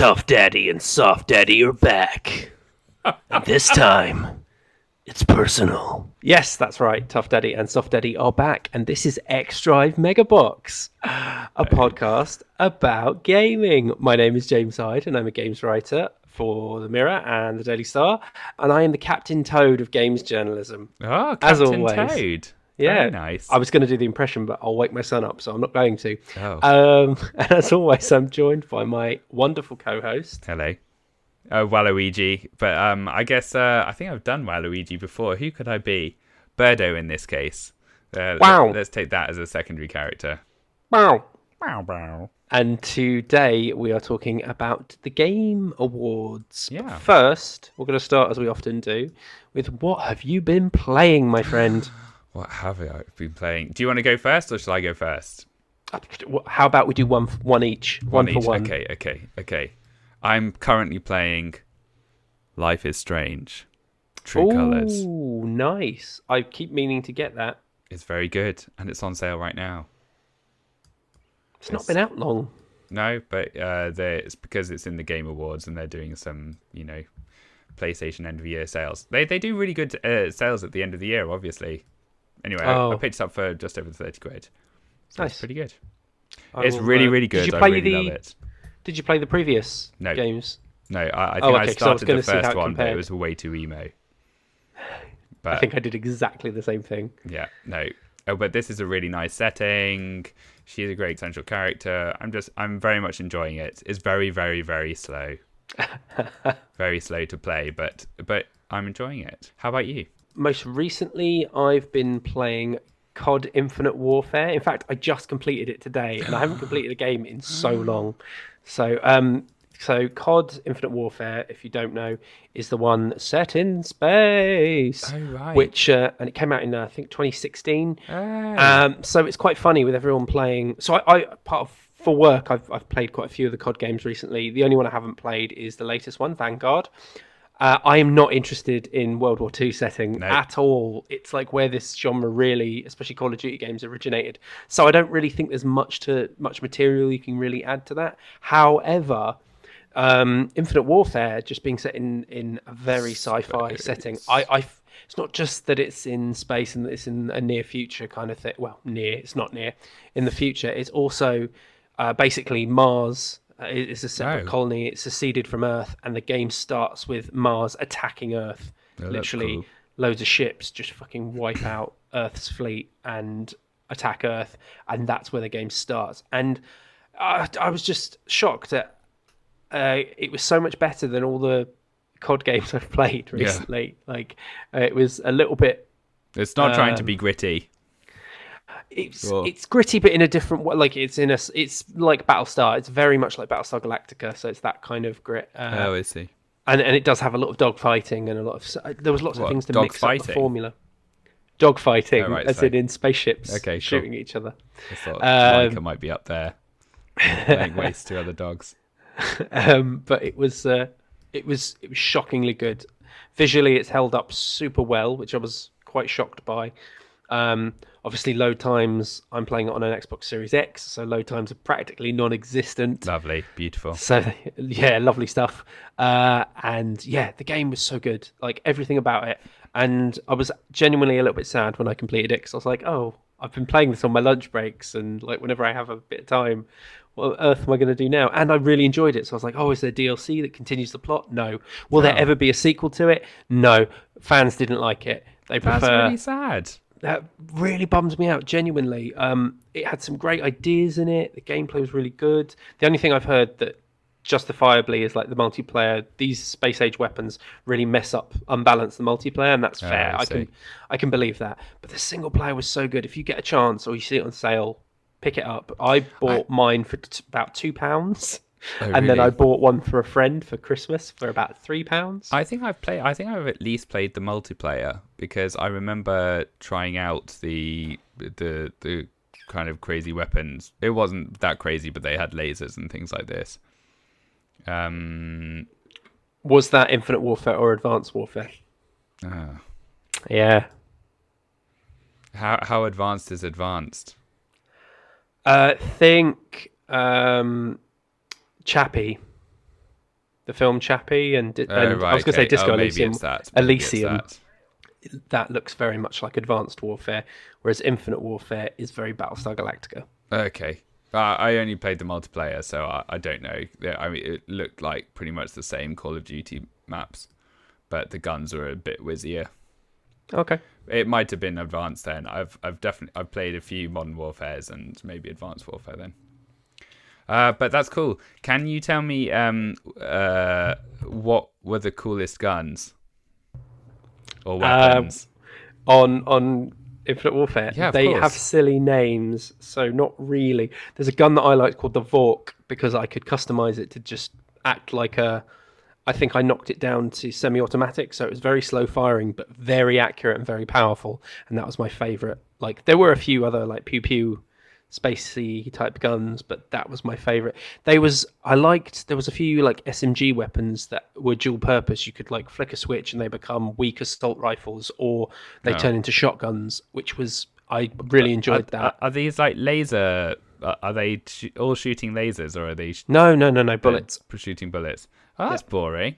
Tough Daddy and Soft Daddy are back. And this time, it's personal. Yes, that's right. Tough Daddy and Soft Daddy are back. And this is X-Drive Megabox, a podcast about gaming. My name is James Hyde, and I'm a games writer for The Mirror and The Daily Star. And I am the Captain Toad of games journalism. Oh, Captain Toad. Yeah, very nice. I was going to do the impression, but I'll wake my son up, so I'm not going to. Oh. And as always, I'm joined by my wonderful co-host. Hello. Waluigi. But I guess I think I've done Waluigi before. Who could I be? Birdo in this case. Wow. Let's take that as a secondary character. Wow. Wow, wow. And today we are talking about the Game Awards. Yeah. But first, we're going to start, as we often do, with what have you been playing, my friend? What have I been playing? Do you want to go first, or shall I go first? How about we do one each? One each. For one. Okay. I'm currently playing Life is Strange. True Colors. Oh, nice. I keep meaning to get that. It's very good, and it's on sale right now. It's not been out long. No, but it's because it's in the Game Awards, and they're doing some, PlayStation end of year sales. They do really good sales at the end of the year, obviously. Anyway, I picked it up for just over 30 quid. So nice. It's pretty good. It's really, really good. I really love it. Did you play the previous games? No, I think I started the first one, but it was way too emo. But I think I did exactly the same thing. Yeah, no. Oh, but this is a really nice setting. She's a great central character. I'm very much enjoying it. It's very, very, very slow. Very slow to play, but I'm enjoying it. How about you? Most recently, I've been playing COD Infinite Warfare. In fact, I just completed it today, and I haven't completed a game in so long. So COD Infinite Warfare, if you don't know, is the one set in space. Oh, right. Which, and it came out in, I think, 2016. Oh. So it's quite funny with everyone playing. So for work, I've played quite a few of the COD games recently. The only one I haven't played is the latest one, Vanguard. I am not interested in World War II setting at all. It's like where this genre really, especially Call of Duty games, originated. So I don't really think there's much material you can really add to that. However, Infinite Warfare, just being set in a very sci-fi setting, it's not just that it's in space and that it's in a near future kind of thing. Well, it's not near. In the future, it's also basically Mars. It's a separate colony. It's seceded from Earth, and the game starts with Mars attacking Earth. Oh, literally, cool. Loads of ships just fucking wipe out Earth's fleet and attack Earth, and that's where the game starts. And I was just shocked that it was so much better than all the COD games I've played recently. Yeah. Like it was a little bit. It's not trying to be gritty. It's gritty, but in a different way. Like it's like Battlestar. It's very much like Battlestar Galactica. So it's that kind of grit. Oh, I see. And it does have a lot of dog fighting and a lot of there was lots of things to mix up the formula. Dog fighting, in spaceships shooting each other. I thought Micah might be up there laying waste to other dogs. But it was shockingly good. Visually, it's held up super well, which I was quite shocked by. Obviously load times, I'm playing it on an Xbox Series X, so load times are practically non-existent. Lovely, beautiful. So yeah, lovely stuff. And yeah, the game was so good, like everything about it. And I was genuinely a little bit sad when I completed it, because I was like, oh, I've been playing this on my lunch breaks and like whenever I have a bit of time, what on earth am I going to do now? And I really enjoyed it. So I was like, oh, is there DLC that continues the plot? No. Will there ever be a sequel to it? No. Fans didn't like it. That's really sad. That really bums me out, genuinely. It had some great ideas in it. The gameplay was really good. The only thing I've heard that justifiably is like the multiplayer. These space age weapons really unbalance the multiplayer, and that's fair. I can believe that. But the single player was so good. If you get a chance or you see it on sale, pick it up. I bought mine for about £2. Oh, and really? Then I bought one for a friend for Christmas for about £3. I think I've at least played the multiplayer, because I remember trying out the kind of crazy weapons. It wasn't that crazy, but they had lasers and things like this. Was that Infinite Warfare or Advanced Warfare? Yeah. How advanced is advanced? I think. Chappie. the film Chappie, and I was going to say Disco Elysium. That looks very much like Advanced Warfare, whereas Infinite Warfare is very Battlestar Galactica. Okay. I only played the multiplayer, so I don't know. I mean, it looked like pretty much the same Call of Duty maps, but the guns were a bit whizzier. Okay. It might have been Advanced then. I've played a few Modern Warfares and maybe Advanced Warfare then. But that's cool. Can you tell me what were the coolest guns? Or weapons on Infinite Warfare. Yeah, they have silly names, so not really. There's a gun that I like called the Vork because I could customize it to just act like a. I think I knocked it down to semi-automatic, so it was very slow firing but very accurate and very powerful, and that was my favorite. Like there were a few other like pew pew, spacey type guns, but that was my favorite. There was a few like SMG weapons that were dual purpose. You could like flick a switch and they become weak assault rifles, or they turn into shotguns, which was I really enjoyed that. Are these like laser? Are they all shooting lasers, or are they? No, bullets. Shooting bullets. Oh, that's boring.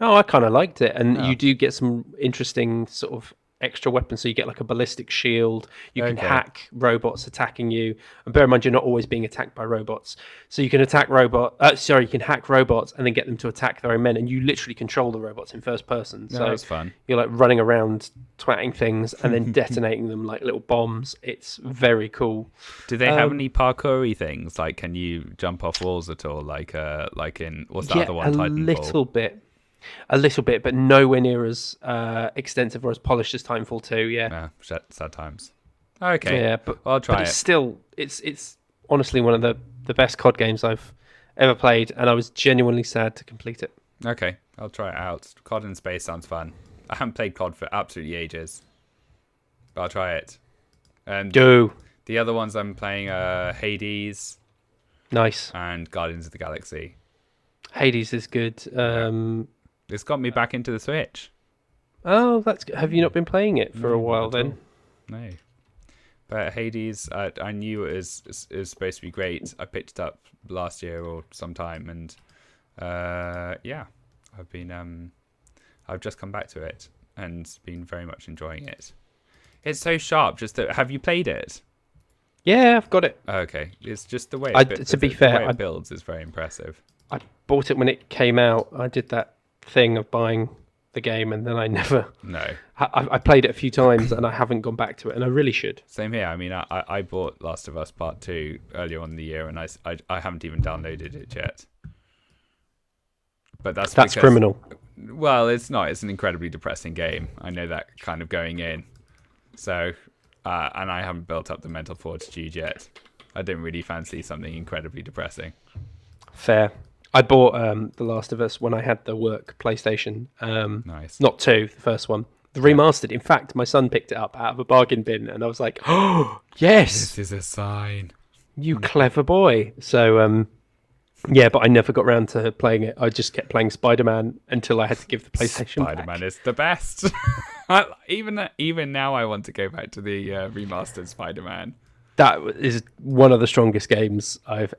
No, I kind of liked it, and you do get some interesting sort of extra weapons. So you get like a ballistic shield, you can hack robots attacking you, and bear in mind you're not always being attacked by robots, so you can you can hack robots and then get them to attack their own men, and you literally control the robots in first person. So that's fun. You're like running around twatting things and then detonating them like little bombs. It's very cool. Do they have any parkoury things, like can you jump off walls at all, like in what's the other one, Titanfall? A little bit, but nowhere near as extensive or as polished as Titanfall 2. Yeah, sad times. Okay, yeah, but I'll try it. It's still, it's honestly one of the best COD games I've ever played, and I was genuinely sad to complete it. Okay, I'll try it out. COD in space sounds fun. I haven't played COD for absolutely ages, but I'll try it. And the other ones I'm playing are Hades, nice, and Guardians of the Galaxy. Hades is good. It's got me back into the Switch. Oh, that's good. Have you not been playing it for a while then? No. But Hades, I knew it was supposed to be great. I picked it up last year or sometime, and I've been I've just come back to it and been very much enjoying it. It's so sharp. Have you played it? Yeah, I've got it. Okay, it's just the way. To be fair, the way it builds is very impressive. I bought it when it came out. I did that thing of buying the game, and then I never. No. I played it a few times, and I haven't gone back to it, and I really should. Same here. I mean, I bought Last of Us Part 2 earlier on in the year, and I haven't even downloaded it yet. But that's because, criminal. Well, it's not. It's an incredibly depressing game. I know that kind of going in. So, and I haven't built up the mental fortitude yet. I don't really fancy something incredibly depressing. Fair. I bought The Last of Us when I had the work PlayStation. Nice. Not 2, the first one. The remastered. In fact, my son picked it up out of a bargain bin, and I was like, oh, yes! This is a sign. You clever boy. So, but I never got around to playing it. I just kept playing Spider-Man until I had to give the PlayStation back. Spider-Man is the best. Even now I want to go back to the remastered Spider-Man. That is one of the strongest games I've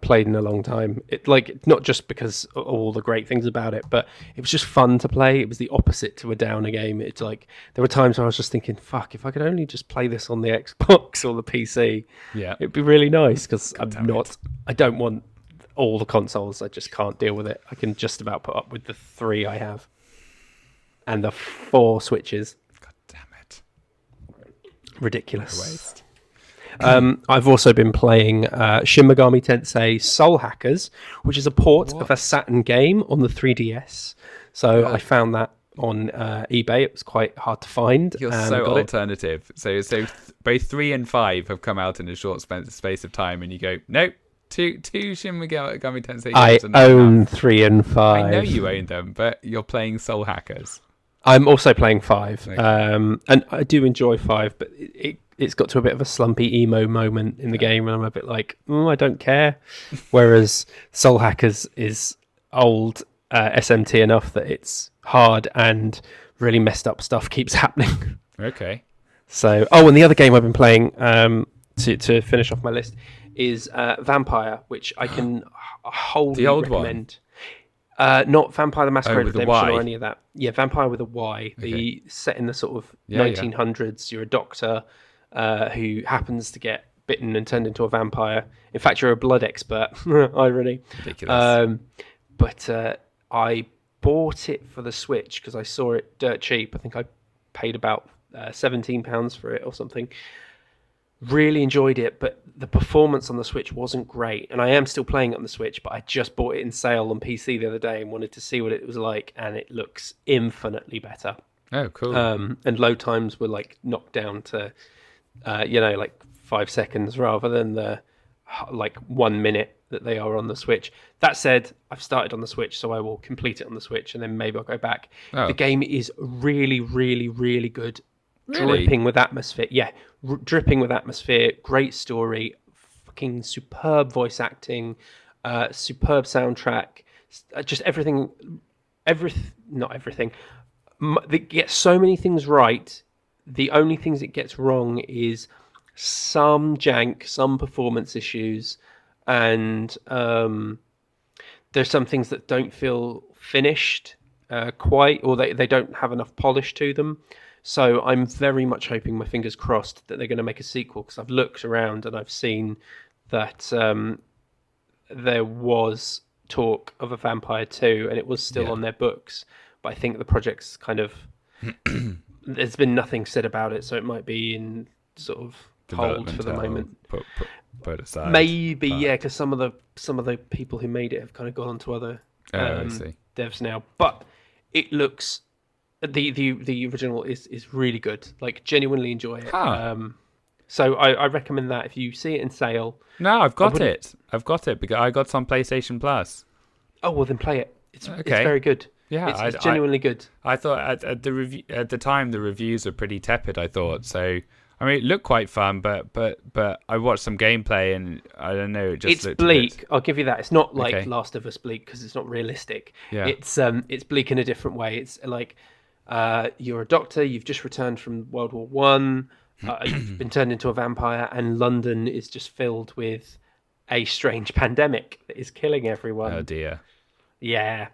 played in a long time. It not just because of all the great things about it, but it was just fun to play. It was the opposite to a downer game. It's like there were times where I was just thinking, fuck, if I could only just play this on the Xbox or the PC, it'd be really nice, because I don't want all the consoles. I just can't deal with it. I can just about put up with the 3 I have and the 4 Switches. God damn it. Ridiculous. Waste. I've also been playing Shin Megami Tensei Soul Hackers, which is a port of a Saturn game on the 3DS. So I found that on eBay. It was quite hard to find. You're so alternative. So both 3 and 5 have come out in a short space of time, and you go, nope, two Shin Megami Tensei. I own 3 and 5. I know you own them, but you're playing Soul Hackers. I'm also playing 5, okay. And I do enjoy 5, but it's got to a bit of a slumpy emo moment in the game, and I'm a bit like, I don't care. Whereas Soul Hackers is old SMT enough that it's hard and really messed up stuff keeps happening. Okay. So, and the other game I've been playing to finish off my list is Vampire, which I can wholly recommend. The old one. Not Vampire the Masquerade Redemption or any of that. Yeah, Vampire with a Y. The set in the sort of 1900s. You're a doctor who happens to get bitten and turned into a vampire. In fact, you're a blood expert. Irony. Ridiculous. But I bought it for the Switch because I saw it dirt cheap. I think I paid about £17 for it or something. Really enjoyed it, but the performance on the Switch wasn't great, and I am still playing it on the Switch, but I just bought it in sale on PC the other day and wanted to see what it was like, and it looks infinitely better. Oh, cool. And load times were like knocked down to, like 5 seconds rather than the like 1 minute that they are on the Switch. That said, I've started on the Switch, so I will complete it on the Switch, and then maybe I'll go back. Oh. The game is really, really, really good. Really? Dripping with atmosphere. Yeah, dripping with atmosphere. Great story. Fucking superb voice acting. Superb soundtrack. Just everything. Not everything. It gets so many things right. The only things it gets wrong is some jank, some performance issues, and there's some things that don't feel finished quite, or they don't have enough polish to them. So I'm very much hoping, my fingers crossed, that they're going to make a sequel, because I've looked around and I've seen that there was talk of a Vampire 2 and it was still on their books. But I think the project's kind of... there's been nothing said about it, so it might be in sort of hold for the moment. Put aside. Maybe, because some of the people who made it have kind of gone on to other devs now. But it looks... The original is really good. Like, genuinely enjoy it. So I recommend that if you see it in sale. No, I've got it because I got some PlayStation Plus. Oh, well then play it. It's very good. Yeah, it's genuinely good. I thought at the time the reviews were pretty tepid. I thought so. I mean, it looked quite fun, but I watched some gameplay and I don't know. It's bleak. I'll give you that. It's not like Last of Us bleak because it's not realistic. Yeah. It's bleak in a different way. It's like. You're a doctor, you've just returned from World War One, you've been turned into a vampire, and London is just filled with a strange pandemic that is killing everyone. Oh dear. Yeah.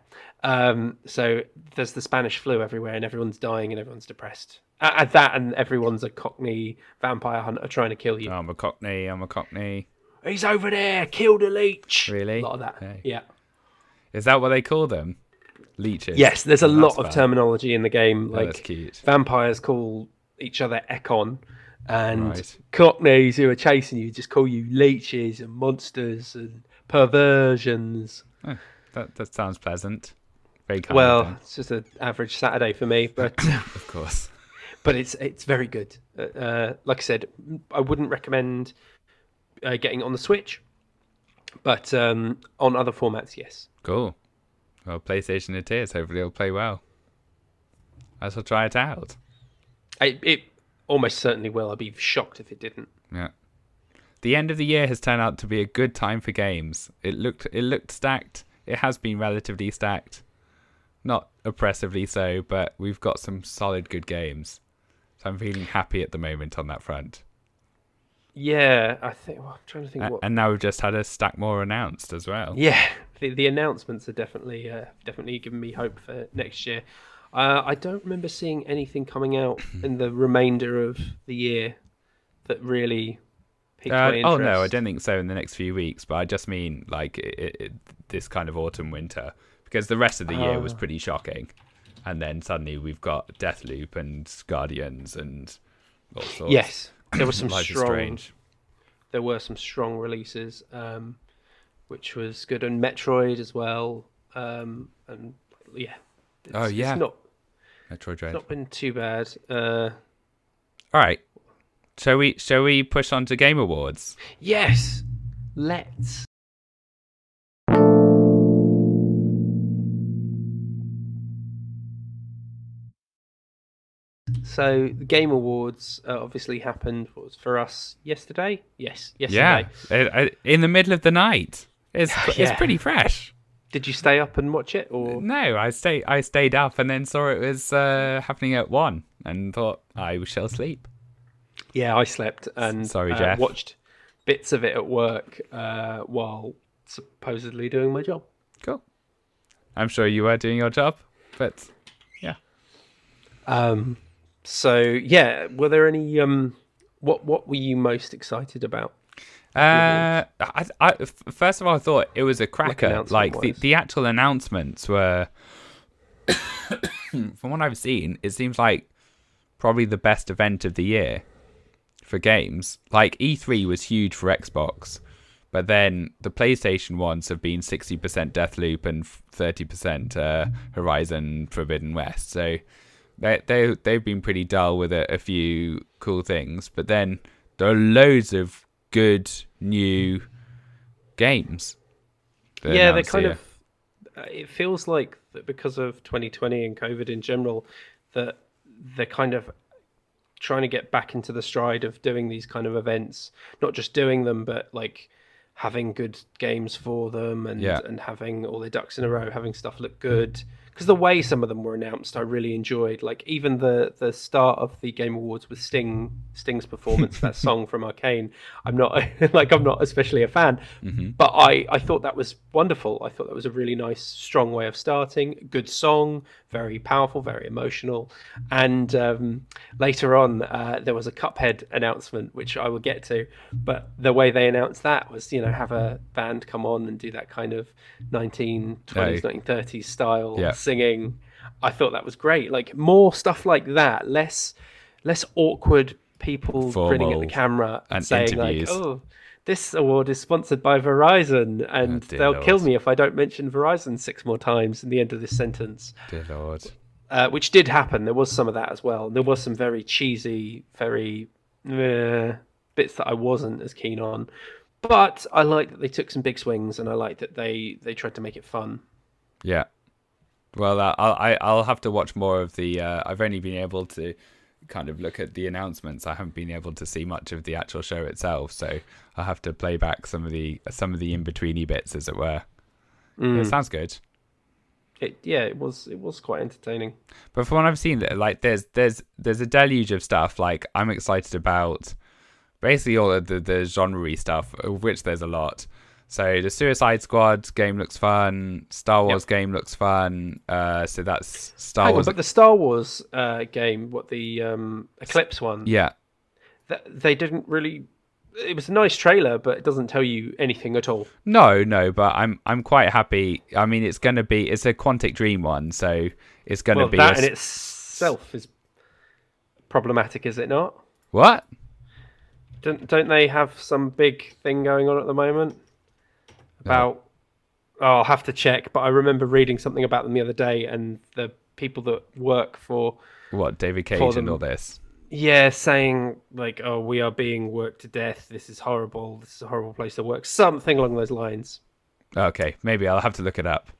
So there's the Spanish flu everywhere and everyone's dying and everyone's depressed. At that, and everyone's a cockney vampire hunter trying to kill you. Oh, I'm a cockney. He's over there, killed a leech. Really? A lot of that. Okay. Yeah. Is that what they call them? Leeches. Yes, there's a lot of terminology in the game. Like, that's cute. Vampires call each other Econ, and cockneys who are chasing you just call you leeches and monsters and perversions. Oh, that sounds pleasant. Very kind. Well, it's just an average Saturday for me, but of course. But it's very good. Like I said, I wouldn't recommend getting it on the Switch, but on other formats, yes. Cool. Well, PlayStation it is. Hopefully it'll play well. I shall try it out. It almost certainly will. I'd be shocked if it didn't. Yeah. The end of the year has turned out to be a good time for games. It looked stacked. It has been relatively stacked. Not oppressively so, but we've got some solid good games. So I'm feeling happy at the moment on that front. Yeah, I think. Well, I'm trying to think. And now we've just had a stack more announced as well. Yeah, the announcements are definitely giving me hope for next year. I don't remember seeing anything coming out in the remainder of the year that really piqued my interest. Oh no, I don't think so in the next few weeks. But I just mean like this kind of autumn winter, because the rest of the year was pretty shocking, and then suddenly we've got Deathloop and Guardians and all sorts. Yes. There were some strong releases, which was good, and Metroid as well. Metroid Dread. Not been too bad. All right, shall we push on to Game Awards? Yes, let's. So the Game Awards obviously happened for us yesterday. Yes, yesterday. Yeah, in the middle of the night. It's pretty fresh. Did you stay up and watch it, or no? I stayed up and then saw it was happening at 1 and thought I shall sleep. Yeah, I slept and Jeff. Watched bits of it at work while supposedly doing my job. Cool. I'm sure you are doing your job, but yeah. So yeah, were there any what were you most excited about? First of all, I thought it was a cracker. Like the actual announcements were, from what I've seen, it seems like probably the best event of the year for games. Like E3 was huge for Xbox, but then the PlayStation ones have been 60% Deathloop and 30% Horizon Forbidden West. So they've been pretty dull with a few cool things, but then there are loads of good new games. Yeah, they're kind of, it feels like that because of 2020 and COVID in general, that they're kind of trying to get back into the stride of doing these kind of events, not just doing them, but like having good games for them and having all the ducks in a row, having stuff look good. Because the way some of them were announced, I really enjoyed. Like even the start of the Game Awards with Sting's performance, that song from Arcane. I'm not especially a fan, mm-hmm. but I thought that was wonderful. I thought that was a really nice, strong way of starting. Good song, very powerful, very emotional. And later on, there was a Cuphead announcement, which I will get to. But the way they announced that was, you know, have a band come on and do that kind of 1920s, 1930s style. Yeah. Singing. I thought that was great. Like more stuff like that, less awkward people grinning at the camera and saying interviews. Like, oh, this award is sponsored by Verizon and they'll kill me if I don't mention Verizon 6 more times in the end of this sentence. Dear Lord. Which did happen. There was some of that as well. And there was some very cheesy, very bits that I wasn't as keen on. But I like that they took some big swings and I like that they tried to make it fun. Yeah. Well, I'll have to watch more of the... I've only been able to kind of look at the announcements. I haven't been able to see much of the actual show itself, so I'll have to play back some of the in-betweeny bits, as it were. Mm. It sounds good. It was quite entertaining. But from what I've seen, like there's a deluge of stuff. Like I'm excited about basically all of the genre-y stuff, of which there's a lot. So the Suicide Squad game looks fun. Star Wars game looks fun. So that's Star Wars. But the Star Wars game, the Eclipse one? Yeah. They didn't really... It was a nice trailer, but it doesn't tell you anything at all. No, but I'm quite happy. I mean, it's a Quantic Dream one, so it's going to be... That in itself is problematic, is it not? What? Don't they have some big thing going on at the moment? About, I'll have to check, but I remember reading something about them the other day and the people that work for... What, David Cage and all this? Yeah, saying like, oh, we are being worked to death. This is horrible. This is a horrible place to work. Something along those lines. Okay, maybe I'll have to look it up.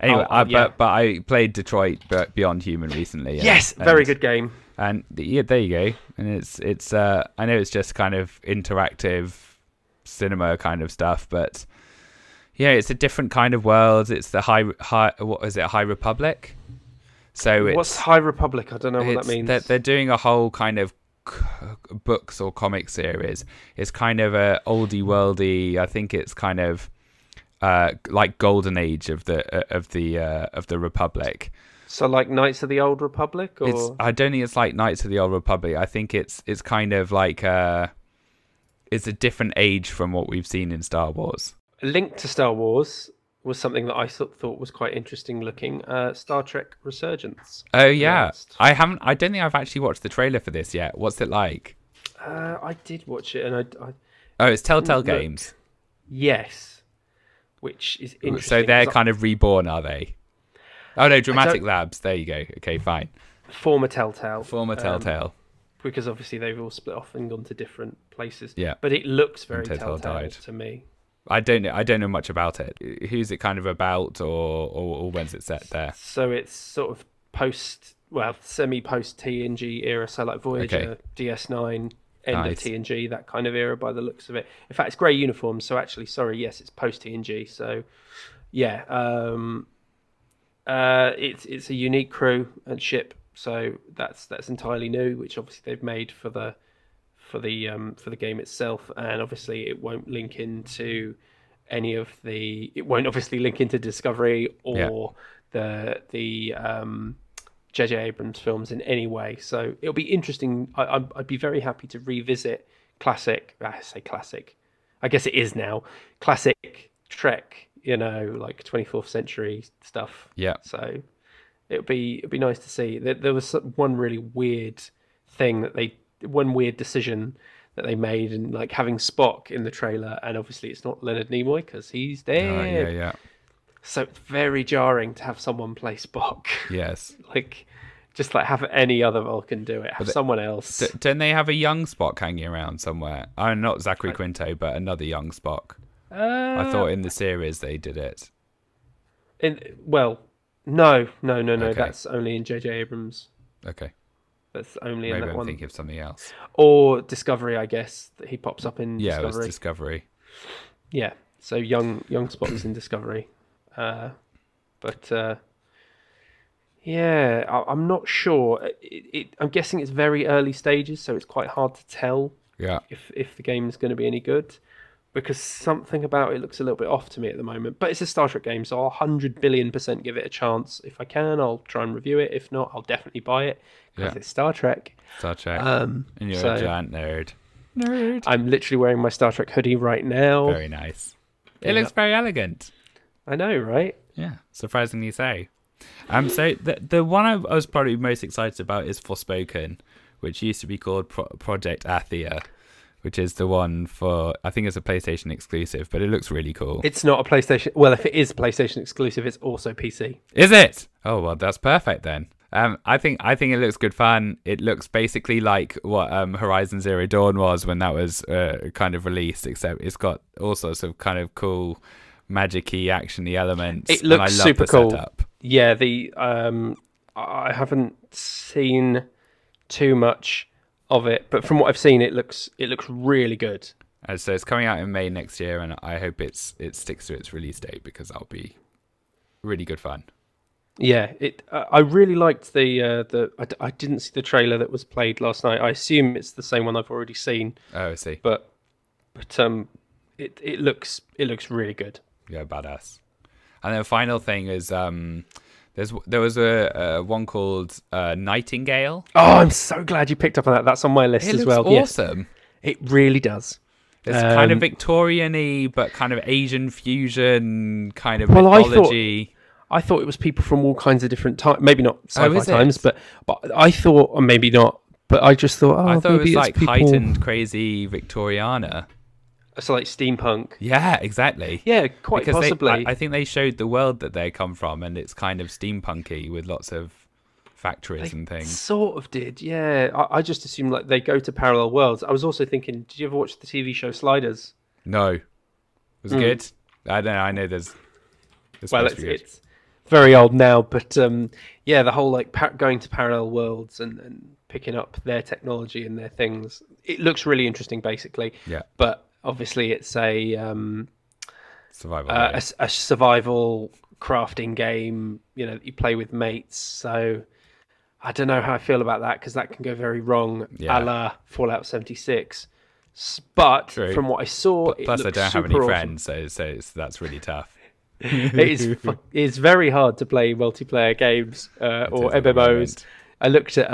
Anyway, but I played Detroit Beyond Human recently. Yes, very good game. And yeah, there you go. And it's I know it's just kind of interactive cinema kind of stuff, but... Yeah, it's a different kind of world. It's the High Republic. So what's High Republic? I don't know what that means. They're doing a whole kind of books or comic series. It's kind of a oldie worldy. I think it's kind of like golden age of the Republic. So like Knights of the Old Republic, or I don't think it's like Knights of the Old Republic. I think it's kind of like it's a different age from what we've seen in Star Wars. Linked to Star Wars was something that I thought was quite interesting looking. Star Trek Resurgence. Oh yeah, I don't think I've actually watched the trailer for this yet. What's it like? I did watch it, and I it's Telltale Games. Yes, which is interesting. So they're kind of reborn, are they? Oh no, Dramatic Labs. There you go. Okay, fine. Former Telltale. Because obviously they've all split off and gone to different places. Yeah, but it looks very Telltale to me. I don't know much about it. Who's it kind of about, or when's it set there? So it's sort of semi-post TNG era, so like Voyager, DS9, of TNG, that kind of era by the looks of it. In fact, it's grey uniforms, so actually, sorry, yes, it's post TNG. So yeah, it's a unique crew and ship, so that's entirely new, which obviously they've made for the game itself, and obviously it won't link into any of the... It won't obviously link into Discovery or the J.J. Abrams films in any way. So it'll be interesting. I'd be very happy to revisit classic Trek, you know, like 24th century stuff. Yeah. So it'd be nice to see. There was one really weird thing that one weird decision that they made, and like having Spock in the trailer, and obviously it's not Leonard Nimoy because he's dead. Yeah. So it's very jarring to have someone play Spock. Yes. Just have any other Vulcan do it. Have someone else. Don't they have a young Spock hanging around somewhere? Oh, not Zachary Quinto, but another young Spock. I thought in the series they did it. No. Okay. That's only in J.J. Abrams. Okay. That's only in that one. Maybe I'm thinking of something else. Or Discovery, I guess. He pops up in Discovery. Yeah, it was Discovery. Yeah. So young Spock's in Discovery. Yeah, I'm not sure. I'm guessing it's very early stages, so it's quite hard to tell if the game is going to be any good, because something about it looks a little bit off to me at the moment. But it's a Star Trek game, so I'll 100 billion % give it a chance. If I can, I'll try and review it. If not, I'll definitely buy it, because it's Star Trek. Star Trek. And you're a giant nerd. I'm literally wearing my Star Trek hoodie right now. Very nice. It looks very elegant. I know, right? Yeah, surprisingly so. So the one I was probably most excited about is Forspoken, which used to be called Project Athia, which is the one for, I think it's a PlayStation exclusive, but it looks really cool. It's not a PlayStation. Well, if it is PlayStation exclusive, it's also PC. Is it? Oh, well, that's perfect then. I think it looks good fun. It looks basically like what Horizon Zero Dawn was when that was kind of released, except it's got all sorts of kind of cool magic-y, action-y elements. It looks super cool. Setup. Yeah, I haven't seen too much of it, but from what I've seen, it looks really good. And so it's coming out in May next year, and I hope it sticks to its release date, because that'll be really good fun. Yeah, I really liked the. I didn't see the trailer that was played last night. I assume it's the same one I've already seen. Oh, I see. But it looks really good. Yeah, badass. And then the final thing is there was a one called Nightingale. Oh, I'm so glad you picked up on that. That's on my list as well. It looks awesome. Yes, it really does. It's kind of Victorian-y, but kind of Asian fusion kind of mythology. I thought it was people from all kinds of different times. Maybe not sci-fi times, but I thought, or maybe not. But I just thought, I thought it was like people... heightened, crazy Victoriana. So like steampunk. Yeah, exactly. Yeah, quite because possibly. I think they showed the world that they come from, and it's kind of steampunky with lots of factories and things. Sort of did, yeah. I just assumed like they go to parallel worlds. I was also thinking, did you ever watch the TV show Sliders? No. It was good. I don't know. I know there's. Well, it's very old now, but yeah, the whole like going to parallel worlds and picking up their technology and their things. It looks really interesting, basically. Yeah. But. Obviously, it's a survival crafting game, you know, that you play with mates. So I don't know how I feel about that, because that can go very wrong, a la Fallout 76. But from what I saw, plus I don't have any friends, so that's really tough. It's very hard to play multiplayer games or MMOs. I looked at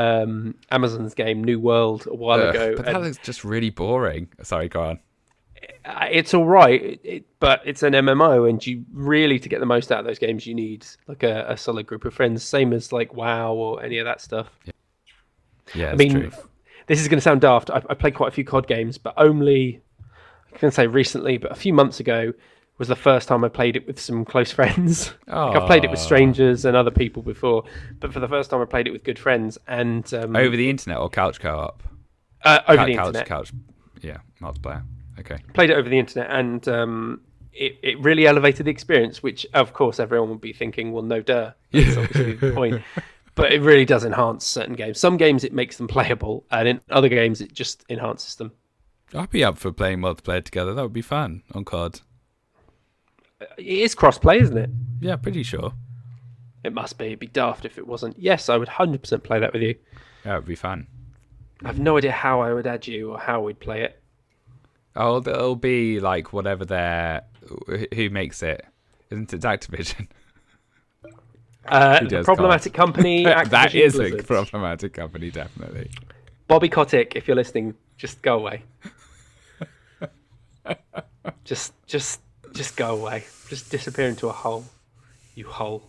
Amazon's game New World a while ago, but that looks just really boring. Sorry, go on. It's all right, but it's an MMO, and you really, to get the most out of those games, you need like a solid group of friends, same as like WoW or any of that stuff. Yeah, I mean, true. This is going to sound daft. I played quite a few COD games, but only, I can say recently, but a few months ago was the first time I played it with some close friends. I've played it with strangers and other people before, but for the first time I played it with good friends. And over the internet or couch co-op? Over the internet. Couch, multiplayer. Okay. Played it over the internet, and it really elevated the experience, which of course everyone would be thinking, well, no duh, that's obviously the point. But it really does enhance certain games. Some games it makes them playable, and in other games it just enhances them. I'd be up for playing multiplayer together. That would be fun on COD. It is cross-play, isn't it? Yeah, pretty sure. It must be. It'd be daft if it wasn't. Yes, I would 100% play that with you. Yeah, it would be fun. I have no idea how I would add you or how we'd play it. Oh, it'll be like whatever their who makes it? Isn't it Activision? The problematic company. That is Blizzard. A problematic company, definitely. Bobby Kotick, if you're listening, just go away. just go away. Just disappear into a hole. You hole.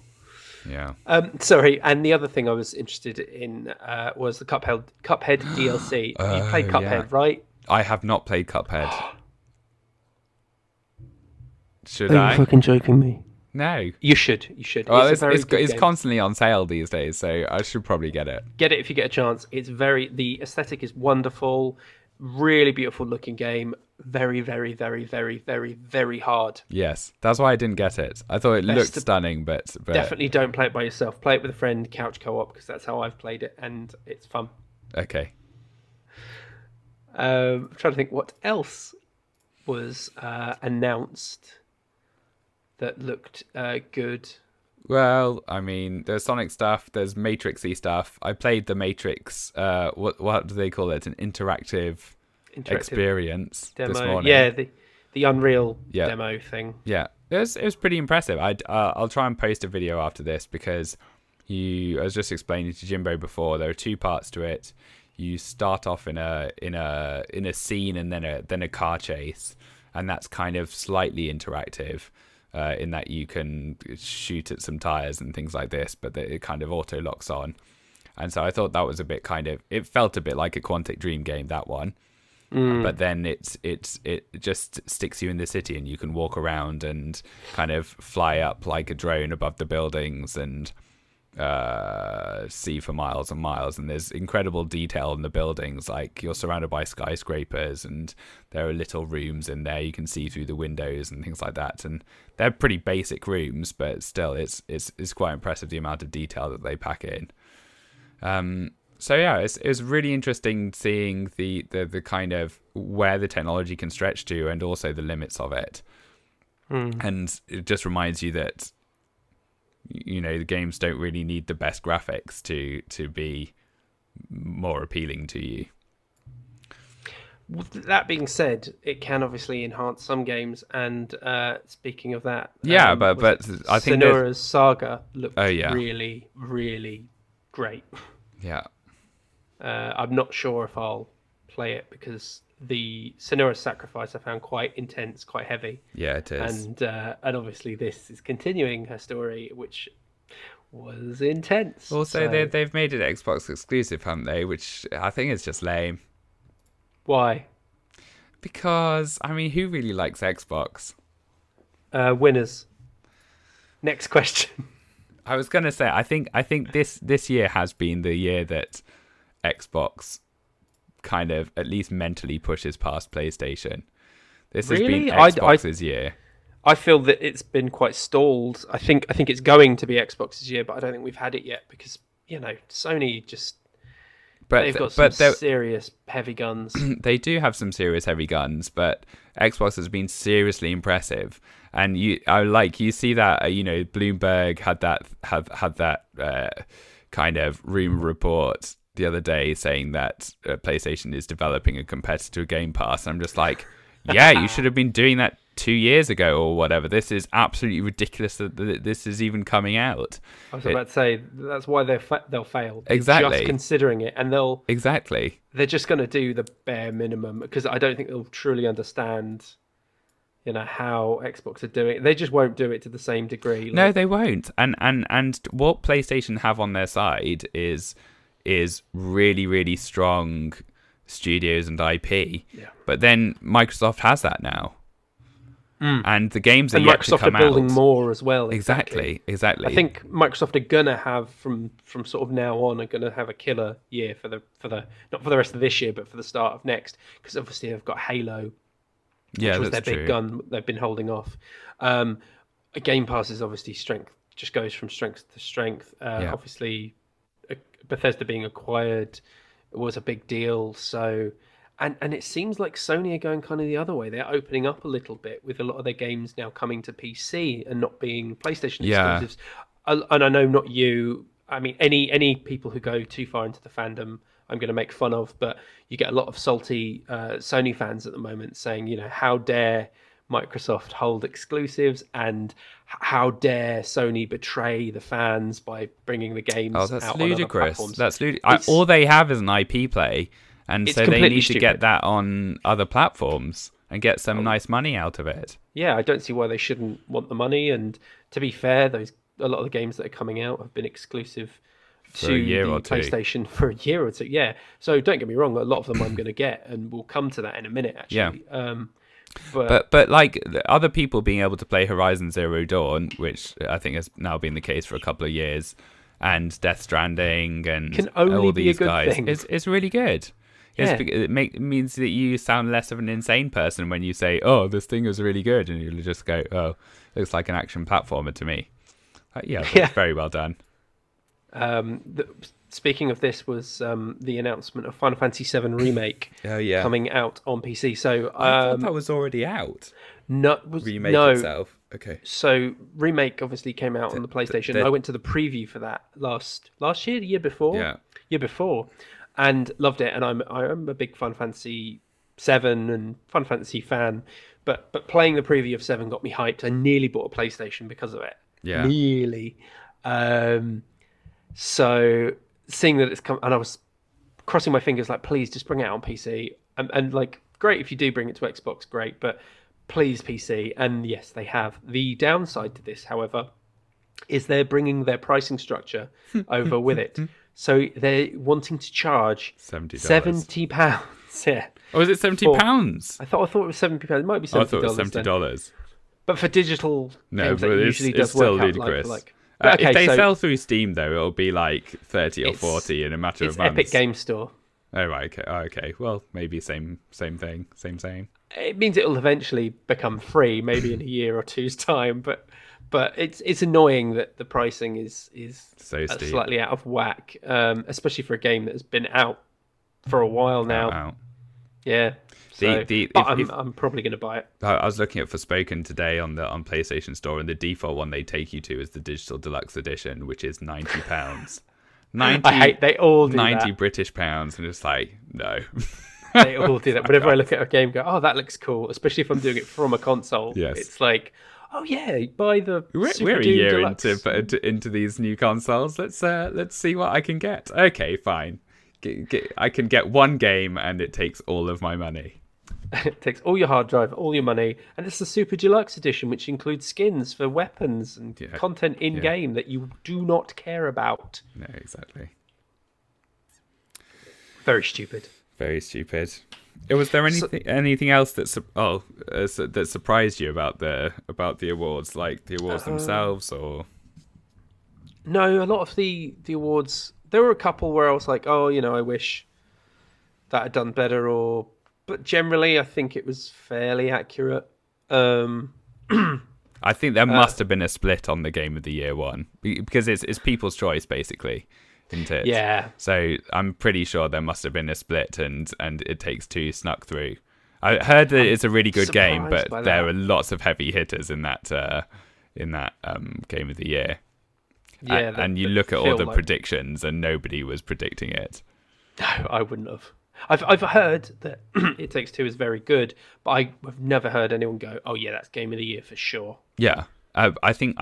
Yeah. Sorry. And the other thing I was interested in was the Cuphead DLC. You played Cuphead, right? I have not played Cuphead. Should I? Are you fucking joking me? No. You should. You should. Well, it's constantly on sale these days, so I should probably get it. Get it if you get a chance. It's the aesthetic is wonderful. Really beautiful looking game. Very, very, very, very, very, very hard. Yes. That's why I didn't get it. I thought it looked stunning, but... Definitely don't play it by yourself. Play it with a friend, couch co-op, because that's how I've played it, and it's fun. Okay. I'm trying to think what else was announced that looked good. Well, I mean, there's Sonic stuff, there's Matrix-y stuff. I played the Matrix, what do they call it? An interactive experience demo. This morning. Yeah, the Unreal demo thing. Yeah, it was pretty impressive. I'll try and post a video after this because I was just explaining to Jimbo before, there are two parts to it. You start off in a scene and then a car chase, and that's kind of slightly interactive. In that you can shoot at some tires and things like this, but it kind of auto locks on. And so I thought that was a bit it felt a bit like a Quantic Dream game, that one. But then it just sticks you in the city and you can walk around and kind of fly up like a drone above the buildings and see for miles and miles. And there's incredible detail in the buildings, like you're surrounded by skyscrapers and there are little rooms in there you can see through the windows and things like that, and they're pretty basic rooms, but still it's quite impressive the amount of detail that they pack in. So yeah, it was really interesting seeing the kind of where the technology can stretch to and also the limits of it. And it just reminds you that the games don't really need the best graphics to be more appealing to you. With that being said, it can obviously enhance some games. And speaking of that, but I think Sonora's Saga looked really, really great. Yeah, I'm not sure if I'll play it because the Sonora's Sacrifice I found quite intense, quite heavy. Yeah, it is. And obviously this is continuing her story, which was intense. Also, they've made it Xbox exclusive, haven't they? Which I think is just lame. Why? Because, I mean, who really likes Xbox? Winners. Next question. I was going to say, I think this year has been the year that Xbox kind of at least mentally pushes past PlayStation. This has been Xbox's year. I feel that it's been quite stalled. I think it's going to be Xbox's year, but I don't think we've had it yet because Sony just. But they've got some serious heavy guns. They do have some serious heavy guns, but Xbox has been seriously impressive. And you see that Bloomberg had that kind of rumor report the other day saying that PlayStation is developing a competitor to Game Pass. I'm just like, yeah, you should have been doing that 2 years ago or whatever. This is absolutely ridiculous that this is even coming out. I was about to say, that's why they'll fail. Exactly. Just considering it, and they'll... Exactly. They're just going to do the bare minimum, because I don't think they'll truly understand... how Xbox are doing it. They just won't do it to the same degree. Like... No, they won't. And what PlayStation have on their side is really, really strong studios and IP. Yeah. But then Microsoft has that now. And the games and are yet to come out. Microsoft are building more as well. Exactly. I think Microsoft are gonna have from sort of now on are gonna have a killer year for the not for the rest of this year, but for the start of next, because obviously they've got Halo. Yeah, which was their big gun they've been holding off. Game Pass is obviously strength, just goes from strength to strength. Obviously, Bethesda being acquired was a big deal. So, and it seems like Sony are going kind of the other way. They're opening up a little bit with a lot of their games now coming to PC and not being PlayStation exclusives. And I know not you. I mean, any people who go too far into the fandom, I'm going to make fun of, but you get a lot of salty Sony fans at the moment saying, how dare Microsoft hold exclusives, and how dare Sony betray the fans by bringing the games out on other platforms. Oh, that's ludicrous. All they have is an IP play, and so they need to get that on other platforms and get some nice money out of it. Yeah, I don't see why they shouldn't want the money. And to be fair, a lot of the games that are coming out have been exclusive to PlayStation for a year or two. Yeah, so don't get me wrong, a lot of them I'm going to get, and we'll come to that in a minute, actually. Yeah. But like other people being able to play Horizon Zero Dawn, which I think has now been the case for a couple of years, and Death Stranding, and can only all these be a good guys, thing. It's really good. Yeah. It means that you sound less of an insane person when you say, "Oh, this thing is really good," and you just go, "Oh, looks like an action platformer to me." Yeah, very well done. Speaking of this, was the announcement of Final Fantasy VII Remake coming out on PC. So I thought that was already out. Remake itself. Okay. So Remake obviously came out on the PlayStation. I went to the preview for that last year, the year before. Yeah. Year before, and loved it. And I'm a big Final Fantasy VII and Final Fantasy fan, but playing the preview of VII got me hyped. I nearly bought a PlayStation because of it. Yeah. Nearly. So seeing that it's come, and I was crossing my fingers, like, please just bring it out on PC, and like, great if you do bring it to Xbox, great, but please PC. And yes, they have. The downside to this, however, is they're bringing their pricing structure over with it. So they're wanting to charge £70. Yeah. Oh, is it £70? I thought it was £70. It might be $70. I thought it was $70. But for digital games, it usually does work out ludicrous. If they sell through Steam, though, it'll be like 30 or 40 in a matter of months. Epic Game Store. Oh, right. Okay. Oh, okay. Well, maybe same thing. Same. It means it'll eventually become free, maybe in a year or two's time. But it's annoying that the pricing is so slightly out of whack, especially for a game that has been out for a while now. Yeah. I'm probably going to buy it. I was looking at Forspoken today on PlayStation Store, and the default one they take you to is the Digital Deluxe Edition, which is £90. 90. I hate they all do 90 that. British pounds, and just like, no. They all do that. Whenever I look at a game, go, oh, that looks cool, especially if I'm doing it from a console. Yes. It's like, oh yeah, buy the Super Doom Deluxe. We're a year into these new consoles. Let's see what I can get. Okay, fine. I can get one game, and it takes all of my money. It takes all your hard drive, all your money, and it's the Super Deluxe Edition, which includes skins for weapons and content in-game that you do not care about. No, exactly. Very stupid. Very stupid. Was there anything else that surprised you about the awards, like the awards themselves, or? No, a lot of the awards. There were a couple where I was like, oh, I wish that had done better, or. But generally, I think it was fairly accurate. I think there must have been a split on the Game of the Year one, because it's people's choice, basically, isn't it? Yeah. So I'm pretty sure there must have been a split, and It Takes Two snuck through. I heard that it's a really good game, but there are lots of heavy hitters in that Game of the Year. Yeah. And you look at all the predictions, and nobody was predicting it. No, I wouldn't have. I've heard that It Takes Two is very good, but I've never heard anyone go, oh yeah, that's Game of the Year for sure. Yeah, I think.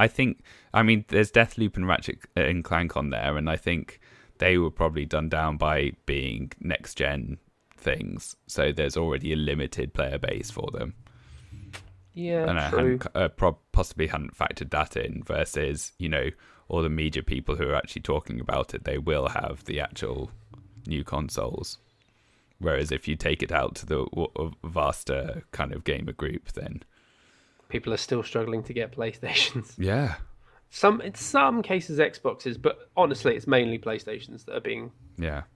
I mean, there's Deathloop and Ratchet and Clank on there, and I think they were probably done down by being next gen things. So there's already a limited player base for them. Yeah, and true. I possibly hadn't factored that in. Versus, all the media people who are actually talking about it, they will have the actual new consoles. Whereas if you take it out to the vaster kind of gamer group, then people are still struggling to get PlayStations. Yeah, in some cases Xboxes, but honestly, it's mainly PlayStations that are being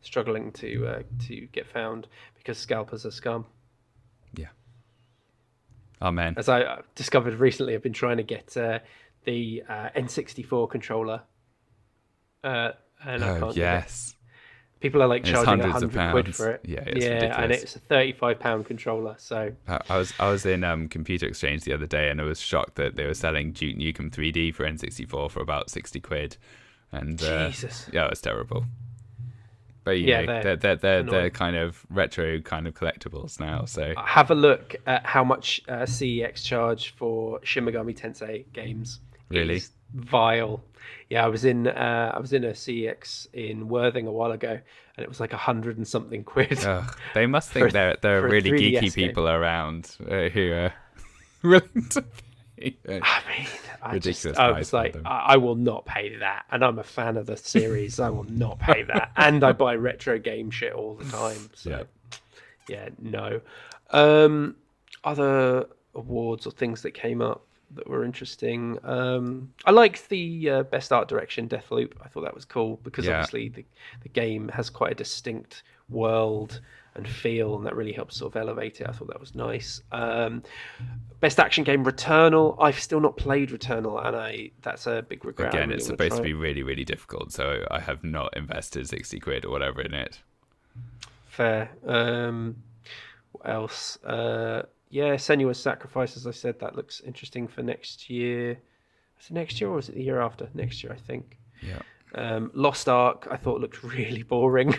struggling to get found, because scalpers are scum. Yeah. Oh man. As I discovered recently, I've been trying to get the N64 controller, and I can't. Yes. People are like charging £100 for it. Yeah, it's ridiculous. And it's a £35 controller. So I was in Computer Exchange the other day, and I was shocked that they were selling Duke Nukem 3D for N64 for about £60, and Jesus, yeah, it was terrible. But you know, they're kind of retro kind of collectibles now. So have a look at how much CEX charge for Shin Megami Tensei games. Really? It's vile. Yeah, I was in a CEX in Worthing a while ago, and it was like 100 and something quid. Ugh, they must think there are really geeky people around who are willing to pay. I will not pay that, and I'm a fan of the series. I will not pay that, and I buy retro game shit all the time. So yeah no. Other awards or things that came up that were interesting. I liked the best art direction, Deathloop. I thought that was cool because obviously the game has quite a distinct world and feel, and that really helps sort of elevate it. I thought that was nice. Best action game, Returnal. I've still not played Returnal, and that's a big regret. Again, it's supposed to be really, really difficult, so I have not invested 60 quid or whatever in it. Fair. What else? Yeah, Senua's Sacrifice, as I said, that looks interesting for next year. Is it next year or is it the year after? Next year, I think. Yeah. Lost Ark, I thought looked really boring.